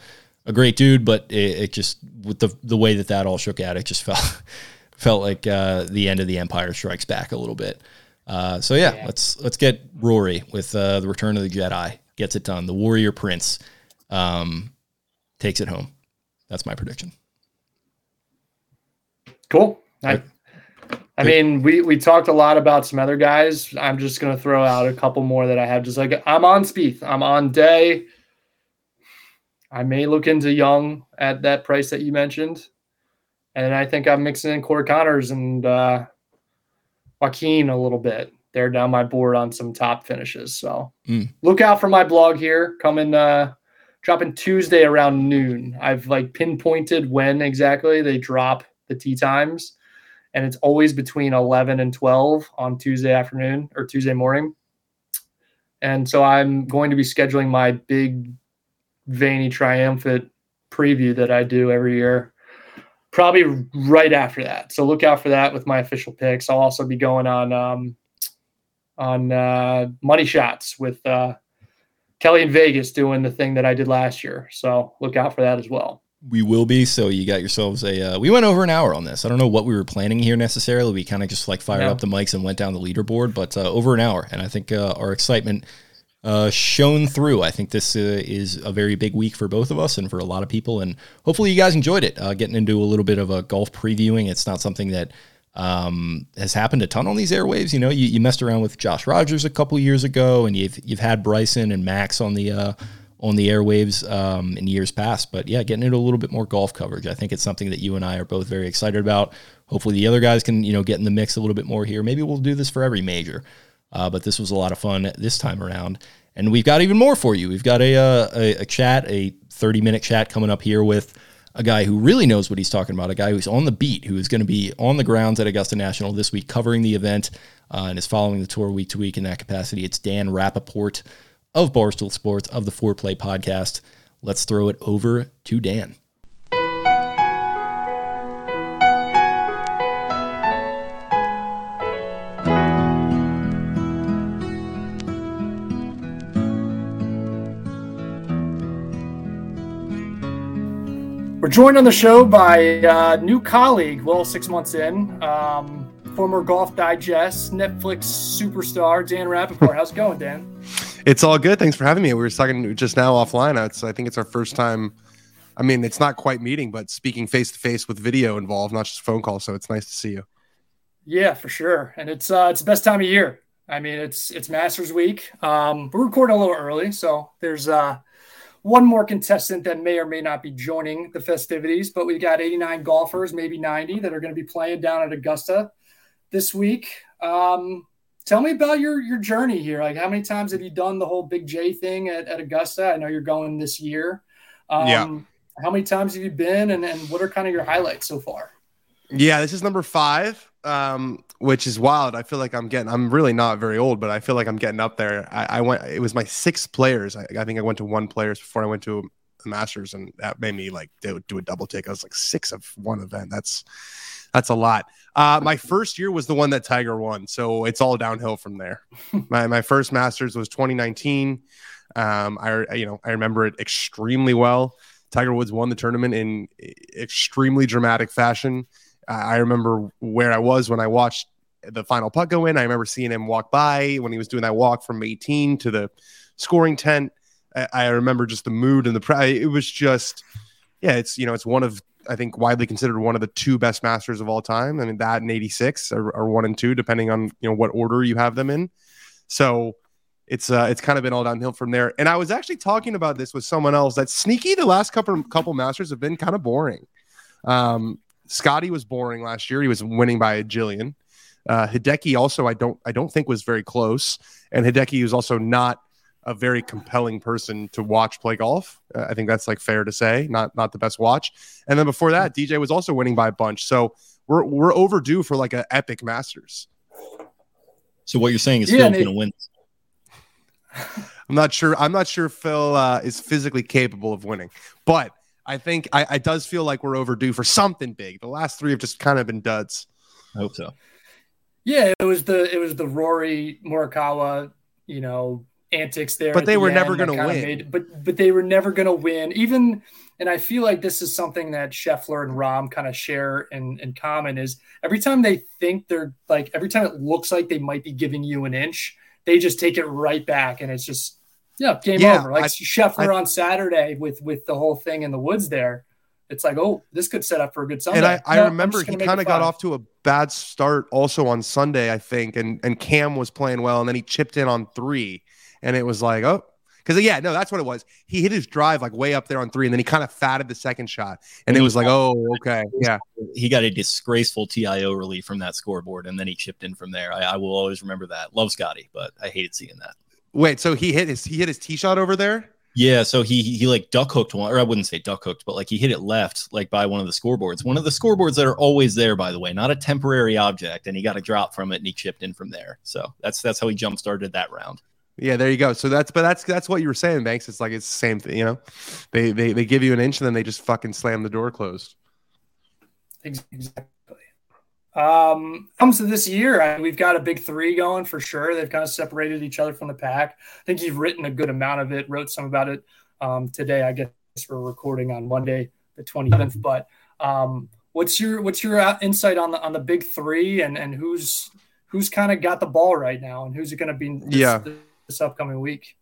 A great dude, but it, it just with the the way that that all shook out, it just felt felt like uh, the end of The Empire Strikes Back a little bit. Uh, so yeah, yeah, let's let's get Rory with uh, the Return of the Jedi. Gets it done. The Warrior Prince um, takes it home. That's my prediction. Cool. I, I mean, we we talked a lot about some other guys. I'm just gonna throw out a couple more that I have. Just like I'm on Spieth. I'm on Day. I may look into Young at that price that you mentioned. And I think I'm mixing in Corey Connors and uh, Joaquin a little bit. They're down my board on some top finishes. So mm. look out for my blog here. Coming, uh, dropping Tuesday around noon. I've like pinpointed when exactly they drop the tee times. And it's always between eleven and twelve on Tuesday afternoon or Tuesday morning. And so I'm going to be scheduling my big veiny triumphant preview that I do every year, probably right after that. So look out for that with my official picks. I'll also be going on, um, on, uh, Money Shots with, uh, Kelly in Vegas doing the thing that I did last year. So look out for that as well. We will be. So you got yourselves a, uh, we went over an hour on this. I don't know what we were planning here necessarily. We kind of just like fired yeah. up the mics and went down the leaderboard, but, uh, over an hour. And I think, uh, our excitement, Uh, shown through. I think this uh, is a very big week for both of us and for a lot of people, and hopefully you guys enjoyed it, uh, getting into a little bit of a golf previewing. It's not something that um, has happened a ton on these airwaves. You know, you, you messed around with Josh Rogers a couple years ago, and you've you've had Bryson and Max on the uh, on the airwaves um, in years past, but yeah, getting into a little bit more golf coverage. I think it's something that you and I are both very excited about. Hopefully the other guys can, you know, get in the mix a little bit more here. Maybe we'll do this for every major. Uh, but this was a lot of fun this time around. And we've got even more for you. We've got a, uh, a a chat, a thirty-minute chat coming up here with a guy who really knows what he's talking about, a guy who's on the beat, who is going to be on the grounds at Augusta National this week covering the event uh, and is following the tour week to week in that capacity. It's Dan Rapaport of Barstool Sports, of the Fore Play Podcast. Let's throw it over to Dan. We're joined on the show by a new colleague, well, six months in, um, former Golf Digest, Netflix superstar, Dan Rapaport. How's it going, Dan? It's all good. Thanks for having me. We were talking just now offline. It's, I think it's our first time. I mean, it's not quite meeting, but speaking face-to-face with video involved, not just a phone call. So it's nice to see you. Yeah, for sure. And it's uh, it's the best time of year. I mean, it's it's Masters week. Um, we're recording a little early, so there's uh, one more contestant that may or may not be joining the festivities, but we've got eighty-nine golfers, maybe ninety, that are going to be playing down at Augusta this week. Um, tell me about your your journey here. Like, how many times have you done the whole Big J thing at, at Augusta? I know you're going this year. Um, yeah. How many times have you been, and, and what are kind of your highlights so far? Yeah, this is number five, um, which is wild. I feel like I'm getting – I'm really not very old, but I feel like I'm getting up there. I, I went – it was my sixth players. I, I think I went to one players before I went to the Masters, and that made me, like, do, do a double take. I was, like, six of one event. That's that's a lot. Uh, my first year was the one that Tiger won, so it's all downhill from there. my, my first Masters was twenty nineteen. Um, I you know I remember it extremely well. Tiger Woods won the tournament in extremely dramatic fashion. Uh, I remember where I was when I watched the final putt go in. I remember seeing him walk by when he was doing that walk from eighteen to the scoring tent. I, I remember just the mood and the pr- it was just, yeah, it's, you know, it's one of, I think, widely considered one of the two best Masters of all time. I mean, that and eighty-six are, are one and two, depending on, you know, what order you have them in. So It's uh, it's kind of been all downhill from there. And I was actually talking about this with someone else. That's sneaky. The last couple couple Masters have been kind of boring. Um, Scotty was boring last year. He was winning by a jillion. Uh, Hideki also, I don't I don't think was very close. And Hideki was also not a very compelling person to watch play golf. Uh, I think that's like fair to say. Not not the best watch. And then before that, D J was also winning by a bunch. So we're we're overdue for like an epic Masters. So what you're saying is yeah, Phil's going to win. I'm not sure. I'm not sure Phil uh, is physically capable of winning, but I think I, I does feel like we're overdue for something big. The last three have just kind of been duds. I hope so. Yeah, it was the it was the Rory Morikawa, you know, antics there. But they were never going to win. Made, but but they were never going to win. Even, and I feel like this is something that Scheffler and Rahm kind of share in, in common is every time they think they're like every time it looks like they might be giving you an inch, they just take it right back, and it's just, yeah, game yeah, over. Like I, Scheffler I, on Saturday with with the whole thing in the woods there. It's like, oh, this could set up for a good Sunday. And I, I no, remember he kind of got off to a bad start also on Sunday, I think, and and Cam was playing well, and then he chipped in on three, and it was like, oh. Because, yeah, no, that's what it was. He hit his drive, like, way up there on three, and then he kind of fatted the second shot. And, and it was like, oh, okay, yeah. He got a disgraceful T I O relief from that scoreboard, and then he chipped in from there. I, I will always remember that. Love Scotty, but I hated seeing that. Wait, so he hit his he hit his tee shot over there? Yeah, so he, he, he like, duck-hooked one. Or I wouldn't say duck-hooked, but, like, he hit it left, like, by one of the scoreboards. One of the scoreboards that are always there, by the way, not a temporary object. And he got a drop from it, and he chipped in from there. So that's that's how he jump-started that round. Yeah, there you go. So that's, but that's, that's what you were saying, Banks. It's like, it's the same thing, you know, they, they, they give you an inch and then they just fucking slam the door closed. Exactly. Um, comes to this year, I, we've got a big three going for sure. They've kind of separated each other from the pack. I think you've written a good amount of it, wrote some about it um, today. I guess we're recording on Monday, the twenty-seventh, but um, what's your, what's your insight on the, on the big three and, and who's, who's kind of got the ball right now and who's it going to be? This, yeah. This, this upcoming week.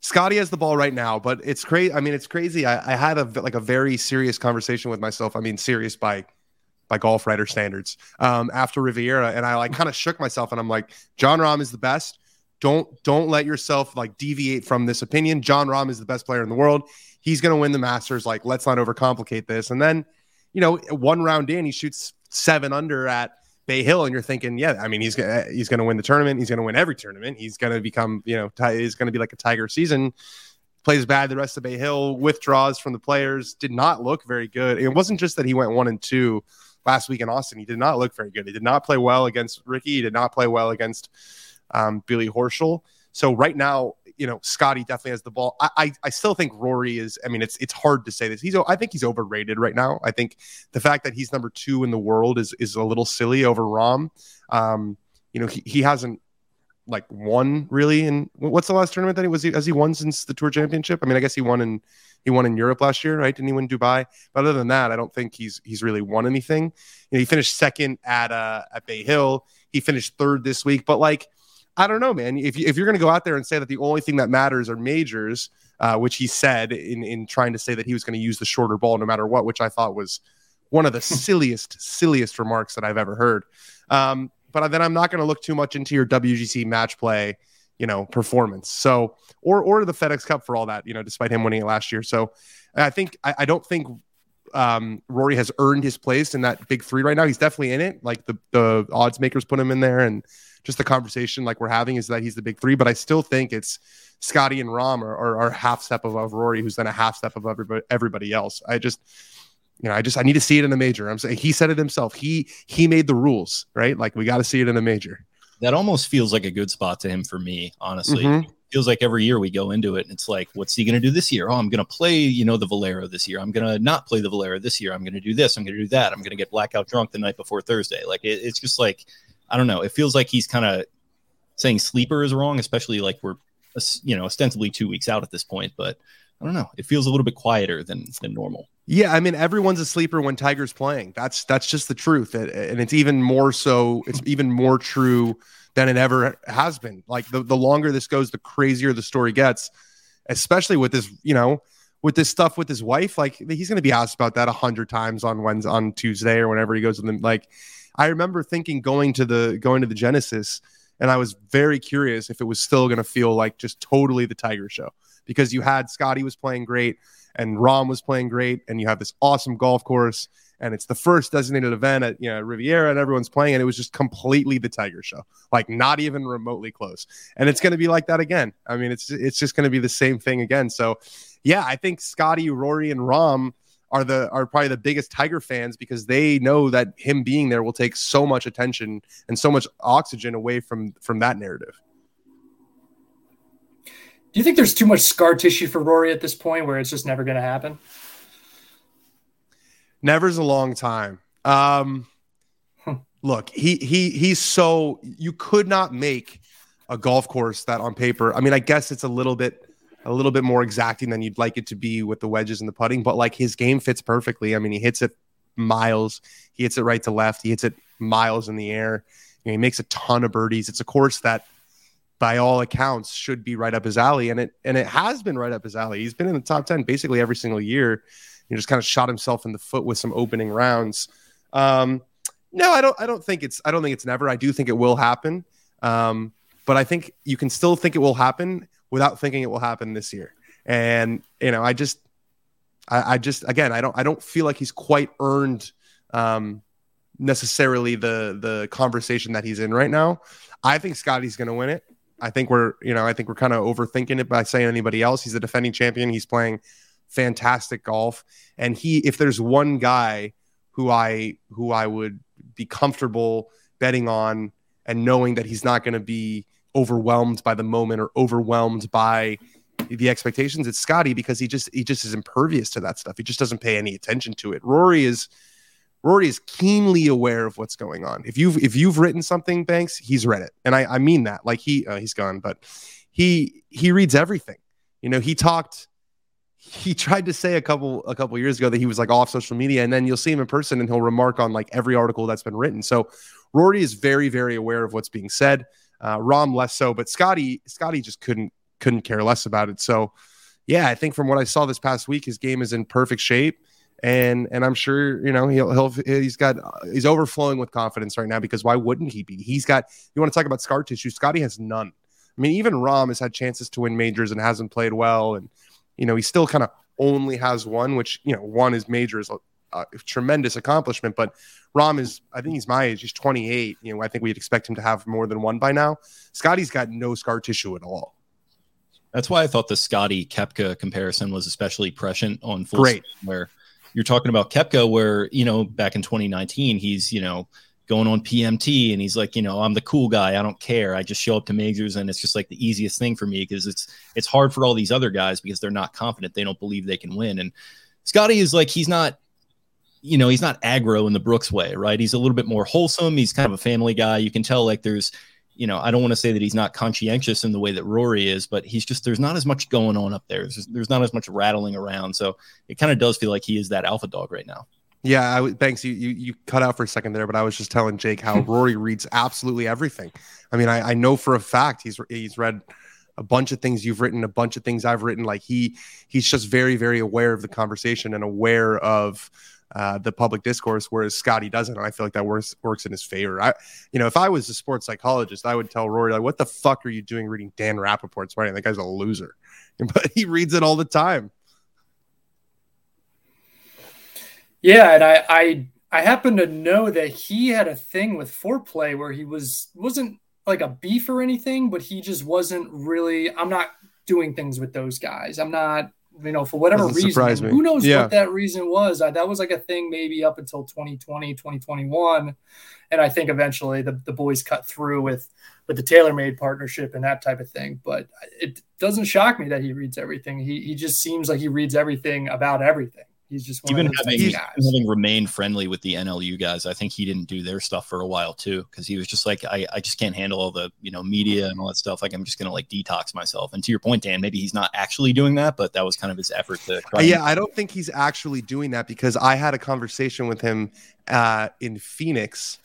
Scotty has the ball right now, but it's crazy. I mean, it's crazy. I, I had a like a very serious conversation with myself. I mean, serious by by golf writer standards um, after Riviera, and I like kind of shook myself, and I'm like, Jon Rahm is the best. Don't don't let yourself like deviate from this opinion. Jon Rahm is the best player in the world. He's going to win the Masters. Like, let's not overcomplicate this. And then, you know, one round in, he shoots seven under at Bay Hill, and you're thinking, yeah, I mean, he's gonna he's gonna win the tournament. He's gonna win every tournament. He's gonna become, you know, t- he's gonna be like a Tiger season. Plays bad the rest of Bay Hill, withdraws from the players. Did not look very good. It wasn't just that he went one and two last week in Austin. He did not look very good. He did not play well against Ricky. He did not play well against um, Billy Horschel. So right now, you know, Scotty definitely has the ball. I, I I still think Rory is. I mean, it's it's hard to say this. He's I think he's overrated right now. I think the fact that he's number two in the world is is a little silly over Rahm. Um, you know, he he hasn't like won really. And what's the last tournament that he was? He, has he won since the Tour Championship? I mean, I guess he won in he won in Europe last year, right? Didn't he win Dubai? But other than that, I don't think he's he's really won anything. You know, he finished second at uh, at Bay Hill. He finished third this week. But like, I don't know, man. If you, if you're going to go out there and say that the only thing that matters are majors, uh, which he said in in trying to say that he was going to use the shorter ball no matter what, which I thought was one of the silliest, silliest remarks that I've ever heard. Um, but then I'm not going to look too much into your W G C match play, you know, performance. So, or or the FedEx Cup for all that, you know, despite him winning it last year. So I think, I, I don't think um, Rory has earned his place in that big three right now. He's definitely in it. Like the, the odds makers put him in there, and just the conversation like we're having is that he's the big three, but I still think it's Scotty and Rahm are, are, are half step above Rory, who's then a half step above everybody, everybody else. I just, you know, I just, I need to see it in a major. I'm saying he said it himself. He, he made the rules, right? Like we got to see it in a major. That almost feels like a good spot to him for me, honestly. Mm-hmm. It feels like every year we go into it and it's like, what's he going to do this year? Oh, I'm going to play, you know, the Valero this year. I'm going to not play the Valero this year. I'm going to do this. I'm going to do that. I'm going to get blackout drunk the night before Thursday. Like it, it's just like, I don't know. It feels like he's kind of saying sleeper is wrong, especially like we're, you know, ostensibly two weeks out at this point, but I don't know. It feels a little bit quieter than than normal. Yeah, I mean, everyone's a sleeper when Tiger's playing. That's that's just the truth, and it's even more so. It's even more true than it ever has been. Like the, the longer this goes, the crazier the story gets. Especially with this, you know, with this stuff with his wife. Like he's going to be asked about that a hundred times on Wednesday, on Tuesday, or whenever he goes. And like, I remember thinking going to the going to the Genesis, and I was very curious if it was still going to feel like just totally the Tiger show. Because you had Scotty was playing great and Rahm was playing great, and you have this awesome golf course, and it's the first designated event at, you know, Riviera, and everyone's playing, and it was just completely the Tiger show, like not even remotely close. And it's going to be like that again. I mean, it's it's just going to be the same thing again. So, yeah, I think Scotty, Rory, and Rahm are the are probably the biggest Tiger fans because they know that him being there will take so much attention and so much oxygen away from from that narrative. Do you think there's too much scar tissue for Rory at this point where it's just never going to happen? Never's a long time. Um, huh. Look, he he he's so you could not make a golf course that on paper. I mean, I guess it's a little bit a little bit more exacting than you'd like it to be with the wedges and the putting, but like his game fits perfectly. I mean, he hits it miles, he hits it right to left, he hits it miles in the air. You know, he makes a ton of birdies. It's a course that, by all accounts, should be right up his alley, and it and it has been right up his alley. He's been in the top ten basically every single year. He just kind of shot himself in the foot with some opening rounds. Um, no, I don't. I don't think it's. I don't think it's never. I do think it will happen, um, but I think you can still think it will happen without thinking it will happen this year. And you know, I just, I, I just again, I don't. I don't feel like he's quite earned um, necessarily the the conversation that he's in right now. I think Scotty's going to win it. I think we're, you know, I think we're kind of overthinking it by saying anybody else. He's a defending champion. He's playing fantastic golf, and he, if there's one guy who I who I would be comfortable betting on and knowing that he's not going to be overwhelmed by the moment or overwhelmed by the expectations, it's Scotty, because he just he just is impervious to that stuff. He just doesn't pay any attention to it. Rory is Rory is keenly aware of what's going on. If you've if you've written something, Banks, he's read it, and I, I mean that. Like he uh, he's gone, but he he reads everything. You know, he talked. He tried to say a couple a couple years ago that he was like off social media, and then you'll see him in person, and he'll remark on like every article that's been written. So Rory is very very aware of what's being said. Uh, Rahm less so, but Scotty Scotty just couldn't couldn't care less about it. So yeah, I think from what I saw this past week, his game is in perfect shape. And and I'm sure, you know, he'll he'll he's got he's overflowing with confidence right now, because why wouldn't he be? He's got, you want to talk about scar tissue, Scotty has none. I mean, even Rahm has had chances to win majors and hasn't played well, and you know, he still kind of only has one, which, you know, one is major is a, a tremendous accomplishment, but Rahm is, I think he's my age, he's twenty-eight. You know, I think we'd expect him to have more than one by now. Scotty's got no scar tissue at all. That's why I thought the Scotty Koepka comparison was especially prescient on full great screen, where you're talking about Koepka, where, you know, back in twenty nineteen, he's, you know, going on P M T and he's like, you know, I'm the cool guy. I don't care. I just show up to majors, and it's just like the easiest thing for me, because it's it's hard for all these other guys because they're not confident. They don't believe they can win. And Scotty is like, he's not, you know, he's not aggro in the Brooks way, right? He's a little bit more wholesome. He's kind of a family guy. You can tell like there's you know, I don't want to say that he's not conscientious in the way that Rory is, but he's just, there's not as much going on up there. There's, just, there's not as much rattling around. So it kind of does feel like he is that alpha dog right now. Yeah, I, Banks, you, you you cut out for a second there, but I was just telling Jake how Rory reads absolutely everything. I mean, I, I know for a fact he's he's read a bunch of things you've written, a bunch of things I've written. Like he he's just very, very aware of the conversation and aware of uh, the public discourse, whereas Scotty doesn't. And I feel like that works works in his favor. I, you know, if I was a sports psychologist, I would tell Rory, like, what the fuck are you doing reading Dan Rapaport's writing? That guy's a loser, but he reads it all the time. Yeah, and I, I I happen to know that he had a thing with Fore Play where he was wasn't like a beef or anything, but he just wasn't really. I'm not doing things with those guys. I'm not, you know, for whatever Doesn't reason. Who knows yeah. what that reason was? I, that was like a thing maybe up until twenty twenty, twenty twenty-one, and I think eventually the, the boys cut through with with the TaylorMade partnership and that type of thing. But it doesn't shock me that he reads everything. He he just seems like he reads everything about everything. He's just one even of having, he's having remained friendly with the N L U guys. I think he didn't do their stuff for a while too, because he was just like, I, I just can't handle all the, you know, media and all that stuff. Like, I'm just gonna like detox myself. And to your point, Dan, maybe he's not actually doing that, but that was kind of his effort to. Try yeah, and- I don't think he's actually doing that, because I had a conversation with him uh, in Phoenix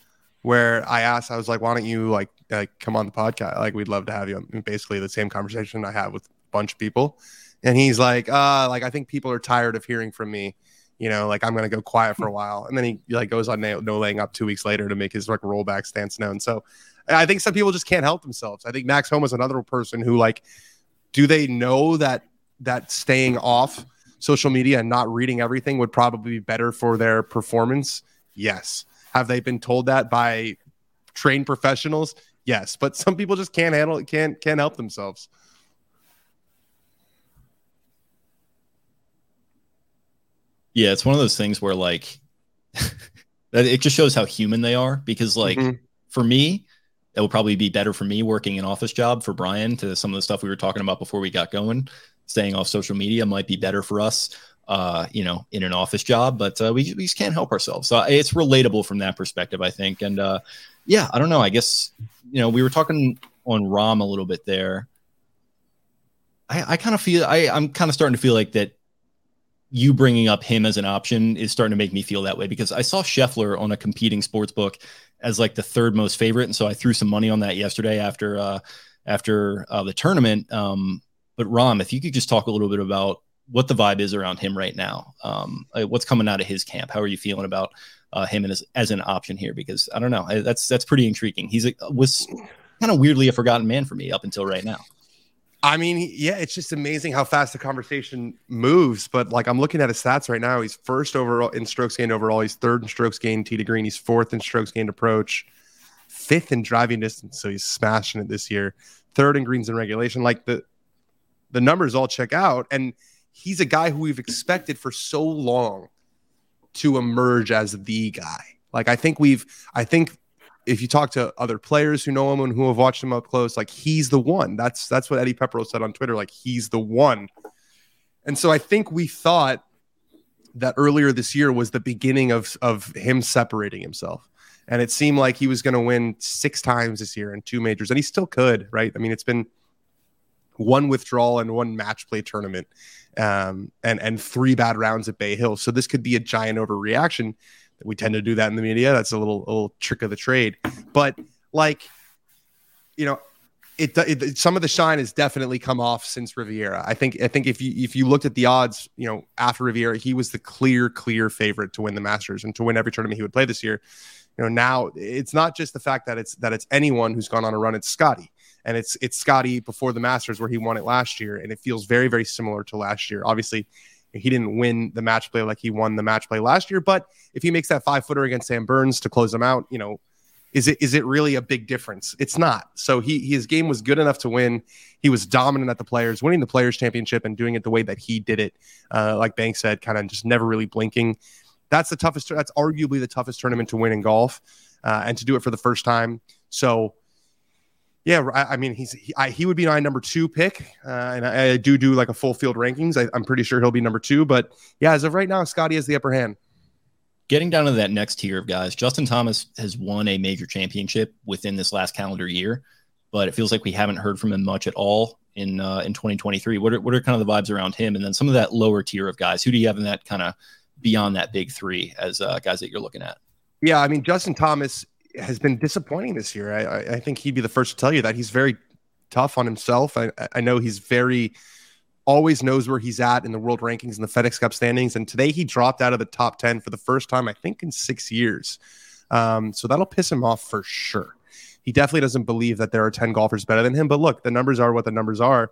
where I asked, I was like, why don't you like uh, come on the podcast? Like, we'd love to have you. And basically, the same conversation I had with a bunch of people. And he's like, uh, like, I think people are tired of hearing from me, you know, like, I'm going to go quiet for a while. And then he like goes on no, no laying up two weeks later to make his like rollback stance known. So I think some people just can't help themselves. I think Max Homa is another person who, like, do they know that that staying off social media and not reading everything would probably be better for their performance? Yes. Have they been told that by trained professionals? Yes. But some people just can't handle it, can't, can't help themselves. Yeah, it's one of those things where, like, that it just shows how human they are, because, like, mm-hmm. for me, it would probably be better for me working an office job for Brian to some of the stuff we were talking about before we got going. Staying off social media might be better for us, uh, you know, in an office job, but uh, we, we just can't help ourselves. So it's relatable from that perspective, I think. And, uh, yeah, I don't know. I guess, you know, we were talking on Rahm a little bit there. I, I kind of feel I, I'm kind of starting to feel like that. You bringing up him as an option is starting to make me feel that way, because I saw Scheffler on a competing sports book as like the third most favorite. And so I threw some money on that yesterday after, uh, after uh, the tournament. Um, but Rahm, if you could just talk a little bit about what the vibe is around him right now, um, what's coming out of his camp, how are you feeling about uh, him as, as an option here? Because I don't know, I, that's, that's pretty intriguing. He's a, was kind of weirdly a forgotten man for me up until right now. I mean, yeah, it's just amazing how fast the conversation moves. But, like, I'm looking at his stats right now. He's first overall in strokes gained overall. He's third in strokes gained tee to green. He's fourth in strokes gained approach. Fifth in driving distance, so he's smashing it this year. Third in greens in regulation. Like, the the numbers all check out. And he's a guy who we've expected for so long to emerge as the guy. Like, I think we've, I think. If you talk to other players who know him and who have watched him up close, like, he's the one. That's that's what Eddie Pepperell said on Twitter. Like, he's the one. And so I think we thought that earlier this year was the beginning of, of him separating himself. And it seemed like he was going to win six times this year in two majors. And he still could, right? I mean, it's been one withdrawal and one match play tournament um, and, and three bad rounds at Bay Hill. So this could be a giant overreaction. We tend to do that in the media. That's a little, a little trick of the trade. But, like, you know, it, it some of the shine has definitely come off since Riviera. I think I think if you if you looked at the odds, you know, after Riviera, he was the clear clear favorite to win the Masters and to win every tournament he would play this year. You know, now it's not just the fact that it's that it's anyone who's gone on a run. It's Scotty, and it's it's Scotty before the Masters where he won it last year, and it feels very very similar to last year. Obviously, he didn't win the match play like he won the match play last year, but if he makes that five footer against Sam Burns to close him out, you know, is it is it really a big difference? It's not. So he his game was good enough to win. He was dominant at the Players, winning the Players Championship and doing it the way that he did it. Uh, like Banks said, kind of just never really blinking. That's the toughest. That's arguably the toughest tournament to win in golf, uh, and to do it for the first time. So. Yeah, I mean, he's he, I, he would be my number two pick, uh, and I, I do do like a full field rankings. I, I'm pretty sure he'll be number two, but yeah, as of right now, Scotty has the upper hand. Getting down to that next tier of guys, Justin Thomas has won a major championship within this last calendar year. but it feels like we haven't heard from him much at all in uh, in twenty twenty-three. What are what are kind of the vibes around him? And then some of that lower tier of guys, who do you have in that kind of beyond that big three as uh, guys that you're looking at? Yeah, I mean, Justin Thomas has been disappointing this year. I, I think he'd be the first to tell you that. He's very tough on himself. I, I know he's very always knows where he's at in the world rankings and the FedEx Cup standings. And today he dropped out of the top ten for the first time, I think, in six years. Um, so that'll piss him off for sure. He definitely doesn't believe that there are ten golfers better than him. But look, the numbers are what the numbers are.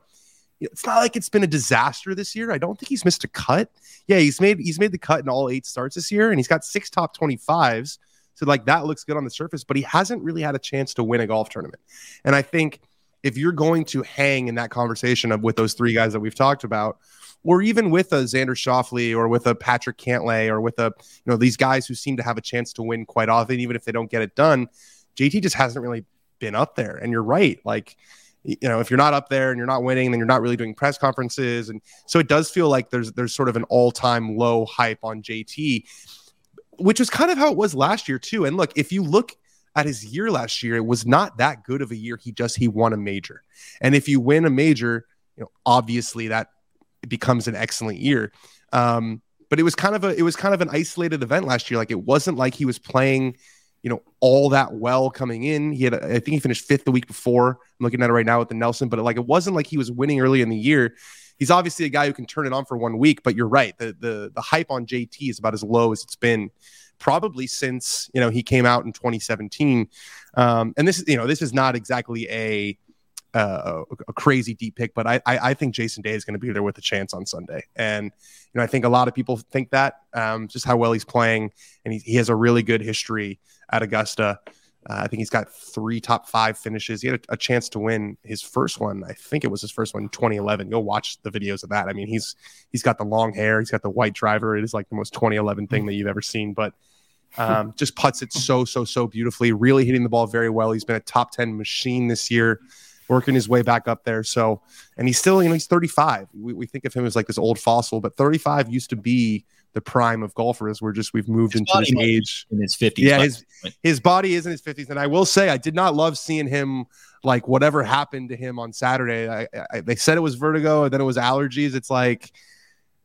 It's not like it's been a disaster this year. I don't think he's missed a cut. Yeah, he's made he's made the cut in all eight starts this year, and he's got six top twenty-fives. So like that looks good on the surface, but he hasn't really had a chance to win a golf tournament. And I think if you're going to hang in that conversation of with those three guys that we've talked about, or even with a Xander Schauffele or with a Patrick Cantlay or with a, you know, these guys who seem to have a chance to win quite often, even if they don't get it done, J T just hasn't really been up there. And you're right. Like, you know, if you're not up there and you're not winning, then you're not really doing press conferences. And so it does feel like there's there's sort of an all-time low hype on J T, which was kind of how it was last year too. And look, if you look at his year last year, it was not that good of a year. He just, he won a major. And if you win a major, you know, obviously that becomes an excellent year. Um, but it was kind of a, it was kind of an isolated event last year. Like it wasn't like he was playing, you know, all that well coming in. He had, a, I think he finished fifth the week before. I'm looking at it right now with the Nelson, but like, it wasn't like he was winning early in the year. He's obviously a guy who can turn it on for one week, but you're right. The the the hype on J T is about as low as it's been probably since, you know, he came out in twenty seventeen. Um, and this is, you know, this is not exactly a uh, a crazy deep pick, but I I, I think Jason Day is going to be there with a chance on Sunday. And, you know, I think a lot of people think that um, just how well he's playing, and he, he has a really good history at Augusta. Uh, I think he's got three top five finishes. He had a, a chance to win his first one. I think it was his first one in twenty eleven. Go watch the videos of that. I mean, he's he's got the long hair. He's got the white driver. It is like the most twenty eleven thing that you've ever seen. But um, just putts it so, so, so beautifully. Really hitting the ball very well. He's been a top ten machine this year, working his way back up there. So, and he's still, you know, he's thirty-five. We, we think of him as like this old fossil, but thirty-five used to be the prime of golfers. We're just, we've moved his into his age in his fifties. Yeah, his, his body is in his fifties. And I will say, I did not love seeing him, like whatever happened to him on Saturday. I, I, they said it was vertigo and then it was allergies. It's like,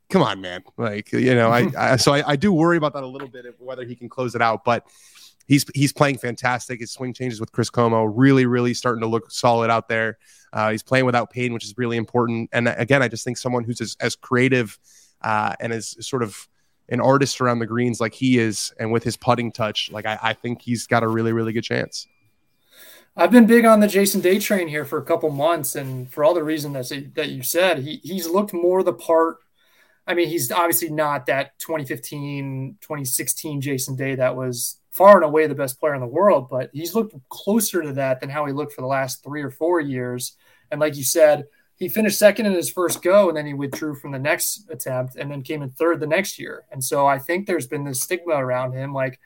come on, man. Like, you know, I, I so I, I do worry about that a little bit, whether he can close it out, but he's, he's playing fantastic. His swing changes with Chris Como really, really starting to look solid out there. Uh, he's playing without pain, which is really important. And again, I just think someone who's as, as creative uh, and as sort of an artist around the greens like he is, and with his putting touch, like I, I think he's got a really, really good chance. I've been big on the Jason Day train here for a couple months, and for all the reasons that, that you said, he he's looked more the part. I mean, he's obviously not that twenty fifteen, twenty sixteen Jason Day that was far and away the best player in the world, but he's looked closer to that than how he looked for the last three or four years. And like you said, he finished second in his first go, and then he withdrew from the next attempt and then came in third the next year. And so I think there's been this stigma around him, like,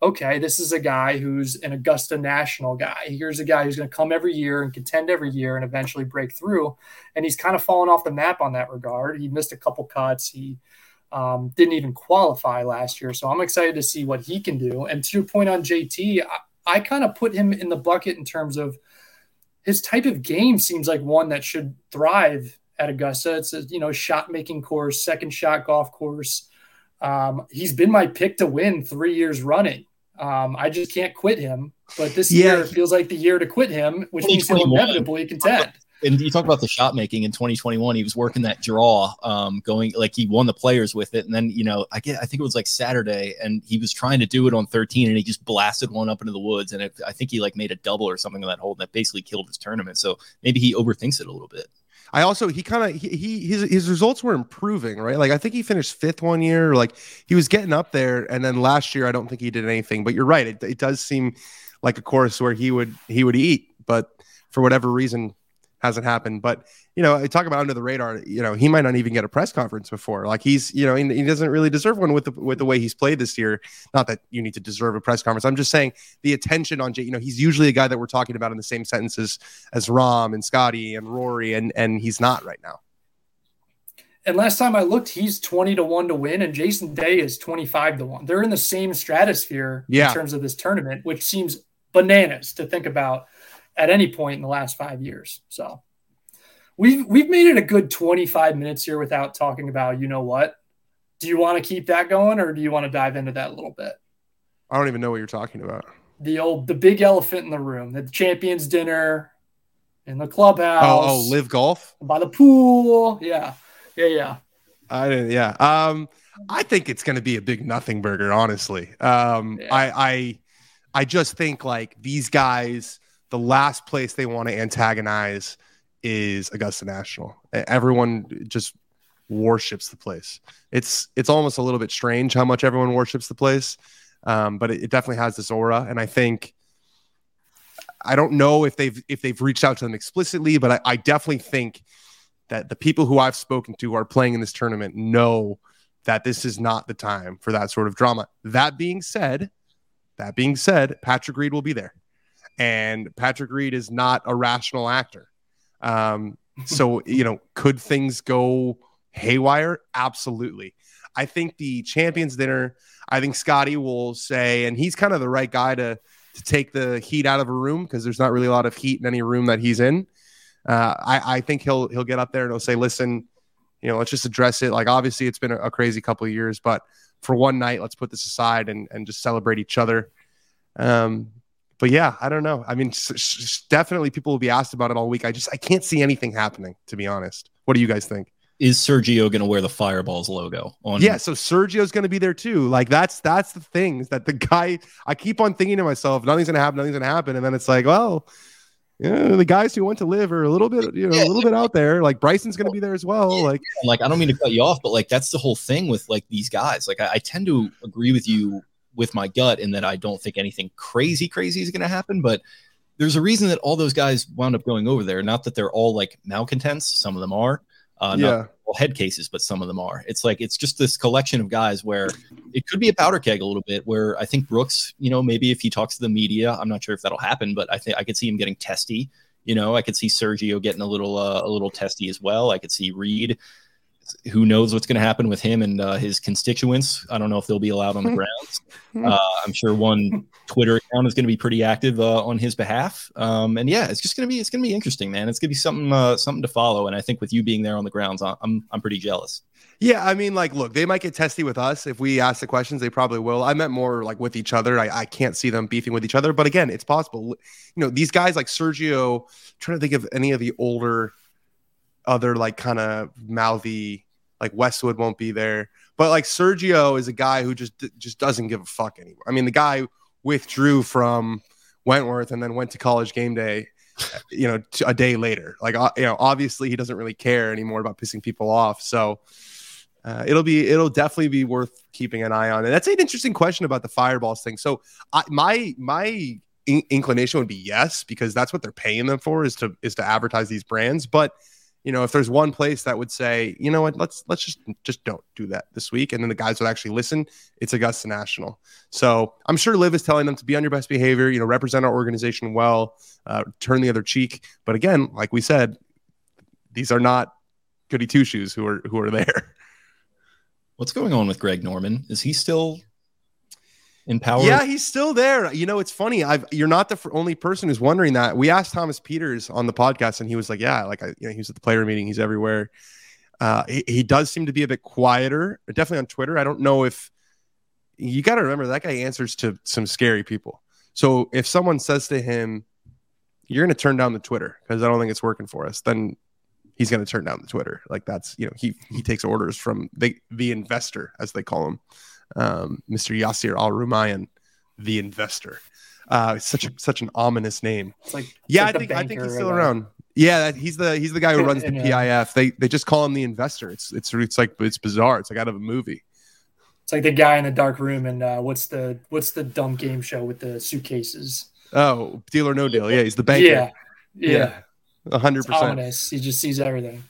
okay, this is a guy who's an Augusta National guy. Here's a guy who's going to come every year and contend every year and eventually break through. And he's kind of fallen off the map on that regard. He missed a couple cuts. He um, didn't even qualify last year. So I'm excited to see what he can do. And to your point on J T, I, I kind of put him in the bucket in terms of his type of game seems like one that should thrive at Augusta. It's a, you know, shot making course, second shot golf course. Um, he's been my pick to win three years running. Um, I just can't quit him, but this yeah. year feels like the year to quit him, which means he'll inevitably contend. And you talk about the shot making in twenty twenty-one, he was working that draw, um, going like he won the Players with it. And then, you know, I get, I think it was like Saturday, and he was trying to do it on thirteen, and he just blasted one up into the woods. And it, I think he like made a double or something on that hole, and that basically killed his tournament. So maybe he overthinks it a little bit. I also, he kind of, he, he, his, his results were improving, right? Like I think he finished fifth one year, like he was getting up there. And then last year, I don't think he did anything, but you're right. It, it does seem like a course where he would, he would eat, but for whatever reason, hasn't happened. But you know, I talk about under the radar, you know, he might not even get a press conference before, like he's, you know, he, he doesn't really deserve one with the with the way he's played this year. Not that you need to deserve a press conference, I'm just saying the attention on J, you know, he's usually a guy that we're talking about in the same sentences as Rahm and Scotty and Rory, and and he's not right now. And last time I looked, he's twenty to one to win, and Jason Day is twenty-five to one. They're in the same stratosphere yeah. in terms of this tournament, which seems bananas to think about. at any point in the last five years. So we've, we've made it a good twenty-five minutes here without talking about, you know what, do you want to keep that going or do you want to dive into that a little bit? I don't even know what you're talking about. The old, the big elephant in the room, the champions dinner in the clubhouse. Oh, oh live golf by the pool. Yeah. Yeah. Yeah. I didn't. Yeah. Um, I think it's going to be a big nothing burger, honestly. Um, yeah. I, I, I just think like these guys, the last place they want to antagonize is Augusta National. Everyone just worships the place. It's, it's almost a little bit strange how much everyone worships the place. Um, but it, it definitely has this aura. And I think, I don't know if they've, if they've reached out to them explicitly, but I, I definitely think that the people who I've spoken to who are playing in this tournament know that this is not the time for that sort of drama. That being said, that being said, Patrick Reed will be there, and Patrick Reed is not a rational actor. Um, so, you know, could things go haywire? Absolutely. I think the champions dinner, I think Scotty will say, and he's kind of the right guy to, to take the heat out of a room because there's not really a lot of heat in any room that he's in. Uh, I, I think he'll, he'll get up there and he'll say, listen, you know, let's just address it. Like, obviously it's been a, a crazy couple of years, but for one night, let's put this aside and, and just celebrate each other. Um, but yeah, I don't know. I mean, s- s- definitely people will be asked about it all week. I just, I can't see anything happening, to be honest. What do you guys think? Is Sergio going to wear the Fireballs logo on? Yeah, so Sergio's going to be there too. Like that's that's the thing is that the guy. I keep on thinking to myself, nothing's going to happen, nothing's going to happen, and then it's like, well, you know, the guys who went to live are a little bit, you know, yeah, a little yeah. bit out there. Like Bryson's going to be there as well. Yeah, like, yeah. like I don't mean to cut you off, but like that's the whole thing with like these guys. Like I, I tend to agree with you with my gut in that I don't think anything crazy, crazy is going to happen, but. There's a reason that all those guys wound up going over there. Not that they're all like malcontents. Some of them are. Uh, yeah. Not all head cases, but some of them are. It's like it's just this collection of guys where it could be a powder keg a little bit. Where I think Brooks, you know, maybe if he talks to the media, I'm not sure if that'll happen, but I think I could see him getting testy. You know, I could see Sergio getting a little uh, a little testy as well. I could see Reed. Who knows what's going to happen with him and uh, his constituents? I don't know if they'll be allowed on the grounds. Uh, I'm sure one Twitter account is going to be pretty active uh, on his behalf. Um, and yeah, it's just going to be it's going to be interesting, man. It's going to be something uh, something to follow. And I think with you being there on the grounds, I'm I'm pretty jealous. Yeah, I mean, like, look, they might get testy with us if we ask the questions. They probably will. I meant more like with each other. I, I can't see them beefing with each other, but again, it's possible. You know, these guys like Sergio. I'm trying to think of any of the older. Other like kind of mouthy, like Westwood won't be there, but like Sergio is a guy who just just doesn't give a fuck anymore. I mean, the guy withdrew from Wentworth and then went to College Game Day, you know, a day later. Like, you know, obviously he doesn't really care anymore about pissing people off. So uh, it'll be it'll definitely be worth keeping an eye on. And that's an interesting question about the Fireballs thing. So I, my my in- inclination would be yes, because that's what they're paying them for is to is to advertise these brands, but. You know, if there's one place that would say, you know what, let's let's just just don't do that this week. And then the guys would actually listen. It's Augusta National. So I'm sure Liv is telling them to be on your best behavior, you know, represent our organization well, uh, turn the other cheek. But again, like we said, these are not goody two shoes who are who are there. What's going on with Greg Norman? Is he still in power? Yeah, he's still there. You know, it's funny. I've you're not the only person who's wondering that. We asked Thomas Peters on the podcast, and he was like, "Yeah, like I, you know, he was at the player meeting. He's everywhere. Uh, he, he does seem to be a bit quieter, definitely on Twitter. I don't know if you got to remember that guy answers to some scary people. So if someone says to him, "You're going to turn down the Twitter because I don't think it's working for us," then he's going to turn down the Twitter. Like that's you know he he takes orders from the the investor as they call him. Um, Mister Yasir Al-Rumayyan, the investor. Uh, it's such a, such an ominous name. It's like, yeah, like I think I think he's still around. That. Yeah, that, he's the he's the guy who runs the P I F. They they just call him the investor. It's it's it's like it's bizarre. It's like out of a movie. It's like the guy in the dark room. And uh, what's the what's the dumb game show with the suitcases? Oh, Deal or No Deal. Yeah, he's the banker. Yeah, yeah, a hundred percent. He just sees everything.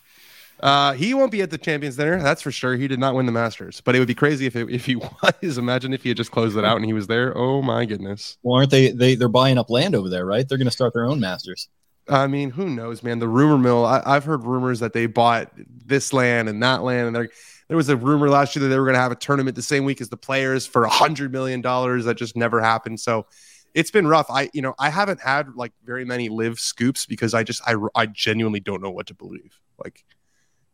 Uh, he won't be at the Champions Dinner, that's for sure. He did not win the Masters, but it would be crazy if it, if he was. Imagine if he had just closed it out and he was there. Oh my goodness! Well, aren't they? They they're buying up land over there, right? They're going to start their own Masters. I mean, who knows, man? The rumor mill. I, I've heard rumors that they bought this land and that land, and there there was a rumor last year that they were going to have a tournament the same week as the Players for a hundred million dollars. That just never happened. So it's been rough. I, you know, I haven't had like very many live scoops because I just, I, I genuinely don't know what to believe. Like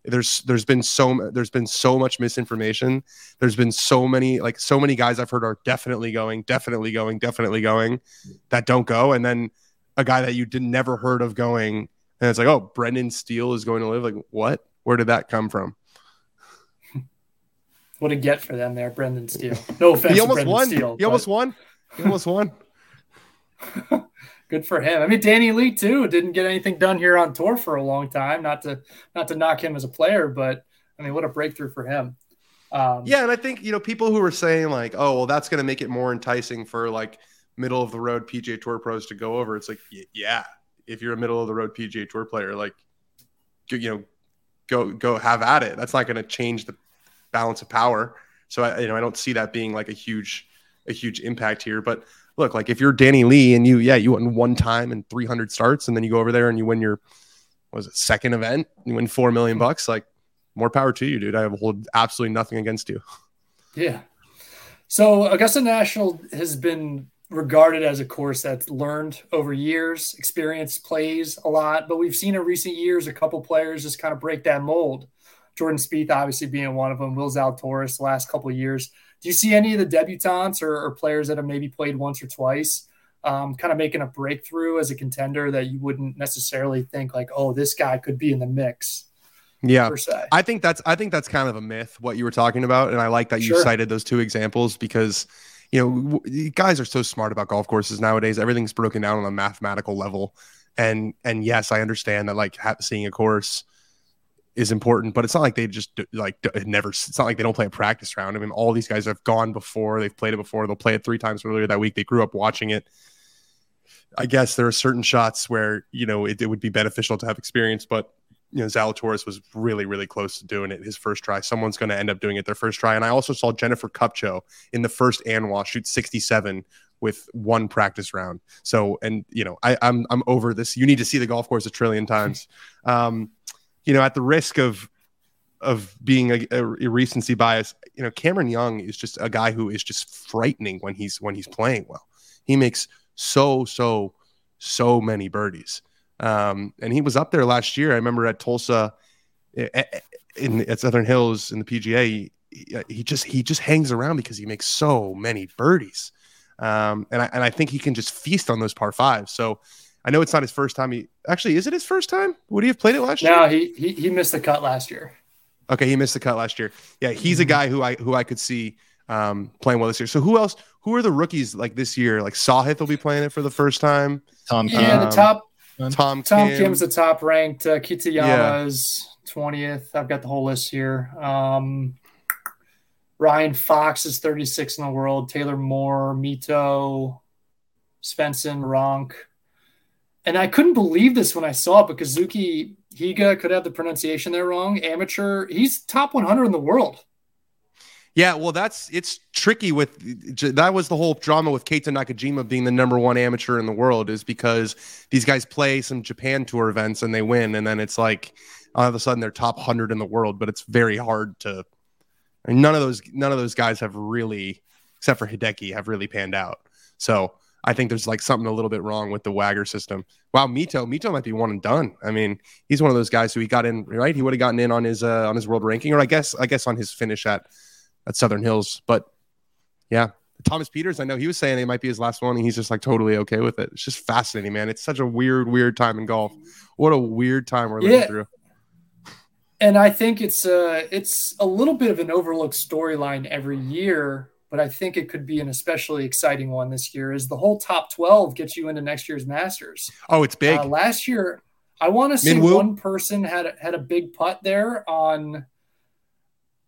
there's, there's been so, there's been so much misinformation. There's been so many, like so many guys I've heard are definitely going, definitely going, definitely going that don't go. And then a guy that you didn't never heard of going. And it's like, oh, Brendan Steele is going to live. Like what, where did that come from? What a get for them there, Brendan Steele. No offense, he almost to Brendan won. Steele. He but... almost won. He almost won. Good for him. I mean, Danny Lee too didn't get anything done here on tour for a long time. Not to not to knock him as a player, but I mean, what a breakthrough for him. Um, yeah, and I think you know people who were saying like, oh, well, that's going to make it more enticing for like middle of the road P G A Tour pros to go over. It's like, yeah, if you're a middle of the road P G A Tour player, like, you know, go go have at it. That's not going to change the balance of power. So I, you know, I don't see that being like a huge, a huge impact here, but look, like if you're Danny Lee and you, yeah, you won one time and three hundred starts and then you go over there and you win your, what was it, second event, you win four million bucks, like more power to you, dude. I hold absolutely nothing against you. Yeah. So Augusta National has been regarded as a course that's learned over years, experience plays a lot, but we've seen in recent years, a couple players just kind of break that mold. Jordan Spieth obviously being one of them, Will Zalatoris the last couple of years. Do you see any of the debutants or, or players that have maybe played once or twice um, kind of making a breakthrough as a contender that you wouldn't necessarily think like, oh, this guy could be in the mix? Yeah, per se? I think that's I think that's kind of a myth, what you were talking about. And I like that you sure. cited those two examples because, you know, guys are so smart about golf courses nowadays. Everything's broken down on a mathematical level. And, and yes, I understand that like seeing a course is important, but it's not like they just like never. It's not like they don't play a practice round. I mean, all these guys have gone before, they've played it before, they'll play it three times earlier that week. They grew up watching it. I guess there are certain shots where you know it, it would be beneficial to have experience, but you know Zalatoris was really, really close to doing it his first try. Someone's going to end up doing it their first try. And I also saw Jennifer Kupcho in the first Anwa shoot sixty-seven with one practice round. So, and you know, I, I'm I'm over this. You need to see the golf course a trillion times. Um, You know, at the risk of of being a, a recency bias, you know, Cameron Young is just a guy who is just frightening when he's when he's playing well. He makes so so so many birdies, um, and he was up there last year. I remember at Tulsa, in at Southern Hills in the P G A, he, he just he just hangs around because he makes so many birdies, um, and I and I think he can just feast on those par fives. So. I know it's not his first time. He actually is it his first time? Would he have played it last year? No, he, he he missed the cut last year. Okay, he missed the cut last year. Yeah, he's a guy who I who I could see um, playing well this year. So who else? Who are the rookies like this year? Like Sahith will be playing it for the first time. Tom Kim. Yeah, um, the top. Tom Kim. Tom Kim's the top ranked. Uh, Kitayama's twentieth. Yeah. I've got the whole list here. Um, Ryan Fox is thirty-six in the world. Taylor Moore, Mito, Svensson, Ronk. And I couldn't believe this when I saw it, because Kazuki Higa, could have the pronunciation there wrong, amateur, he's top one hundred in the world. Yeah, well, that's it's tricky with – that was the whole drama with Keita Nakajima being the number one amateur in the world, is because these guys play some Japan Tour events and they win, and then it's like all of a sudden they're top one hundred in the world, but it's very hard to – I mean, none of those none of those guys have really – except for Hideki, have really panned out. So – I think there's like something a little bit wrong with the Wagger system. Wow, Mito, Mito might be one and done. I mean, he's one of those guys who he got in right. He would have gotten in on his uh, on his world ranking, or I guess I guess on his finish at at Southern Hills. But yeah, Thomas Peters, I know he was saying it might be his last one, and he's just like totally okay with it. It's just fascinating, man. It's such a weird, weird time in golf. What a weird time we're living yeah. through. And I think it's uh it's a little bit of an overlooked storyline every year. But I think it could be an especially exciting one this year, is the whole top twelve gets you into next year's Masters. Oh, it's big. Uh, last year, I want to say Minwoo. One person had a, had a big putt there on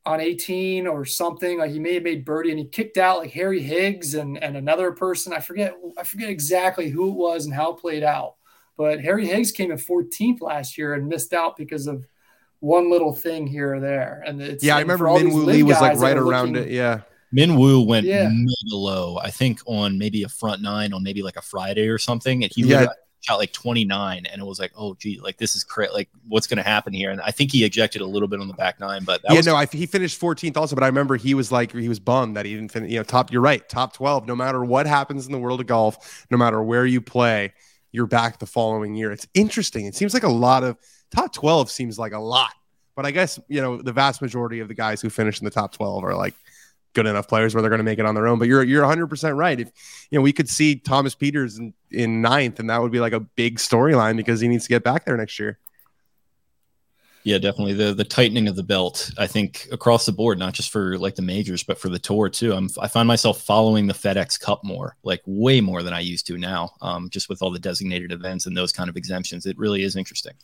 on eighteen or something. Like he may have made birdie and he kicked out like Harry Higgs and and another person. I forget I forget exactly who it was and how it played out. But Harry Higgs came in fourteenth last year and missed out because of one little thing here or there. And it's, yeah, I remember Minwoo Lee was like right around looking, it. Yeah. Minwoo went yeah. mega low, I think, on maybe a front nine on maybe like a Friday or something, and he yeah. shot like twenty-nine, and it was like, oh gee, like this is crazy. Like what's going to happen here? And I think he ejected a little bit on the back nine, but that yeah, was- no, I, he finished fourteenth also. But I remember he was like, he was bummed that he didn't finish. You know, top. You're right, top twelve. No matter what happens in the world of golf, no matter where you play, you're back the following year. It's interesting. It seems like a lot of top twelve seems like a lot, but I guess you know the vast majority of the guys who finish in the top twelve are like good enough players where they're going to make it on their own. But you're you're one hundred percent right. If you know, we could see Thomas Peters in, in ninth, and that would be like a big storyline because he needs to get back there next year. Yeah, definitely. The the tightening of the belt, I think, across the board, not just for like the majors, but for the tour too. I'm I find myself following the FedEx Cup more, like way more than I used to now, um, just with all the designated events and those kind of exemptions. It really is interesting.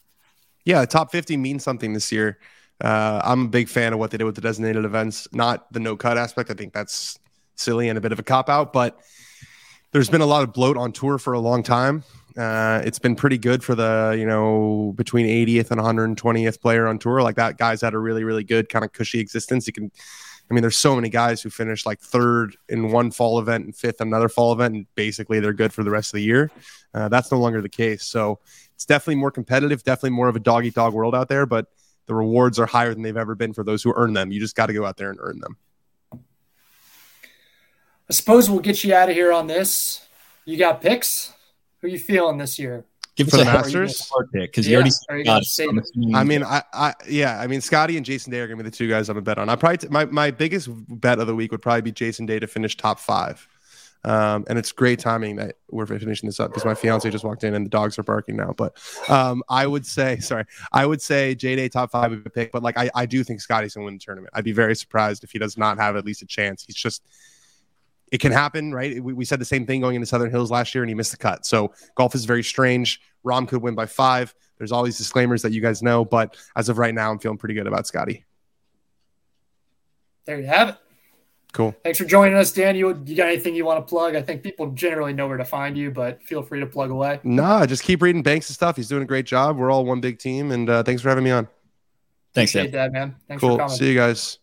Yeah, top fifty means something this year. Uh, I'm a big fan of what they did with the designated events, not the no-cut aspect. I think that's silly and a bit of a cop-out, but there's been a lot of bloat on tour for a long time. Uh, it's been pretty good for the, you know, between eightieth and one hundred twentieth player on tour. Like that guy's had a really, really good kind of cushy existence. You can, I mean, there's so many guys who finish like third in one fall event and fifth in another fall event, and basically they're good for the rest of the year. Uh, that's no longer the case. So it's definitely more competitive, definitely more of a dog-eat-dog world out there, but the rewards are higher than they've ever been for those who earn them. You just got to go out there and earn them. I suppose we'll get you out of here on this. You got picks? Who are you feeling this year? Give for the Masters? Because yeah. you already got I mean, I, I, yeah, I mean, Scotty and Jason Day are going to be the two guys I'm going to bet on. I probably t- my, my biggest bet of the week would probably be Jason Day to finish top five. Um, and it's great timing that we're finishing this up because my fiance just walked in and the dogs are barking now. But um, I would say, sorry, I would say J-Day top five would be a pick. But like, I, I do think Scotty's going to win the tournament. I'd be very surprised if he does not have at least a chance. He's just, it can happen, right? We, we said the same thing going into Southern Hills last year and he missed the cut. So golf is very strange. Rahm could win by five. There's all these disclaimers that you guys know. But as of right now, I'm feeling pretty good about Scotty. There you have it. Cool. Thanks for joining us, Dan. You you got anything you want to plug? I think people generally know where to find you, but feel free to plug away. Nah, just keep reading Banks' stuff. He's doing a great job. We're all one big team, and uh, thanks for having me on. Thanks, Dan. Appreciate that, man. Thanks for coming. Cool. See you guys.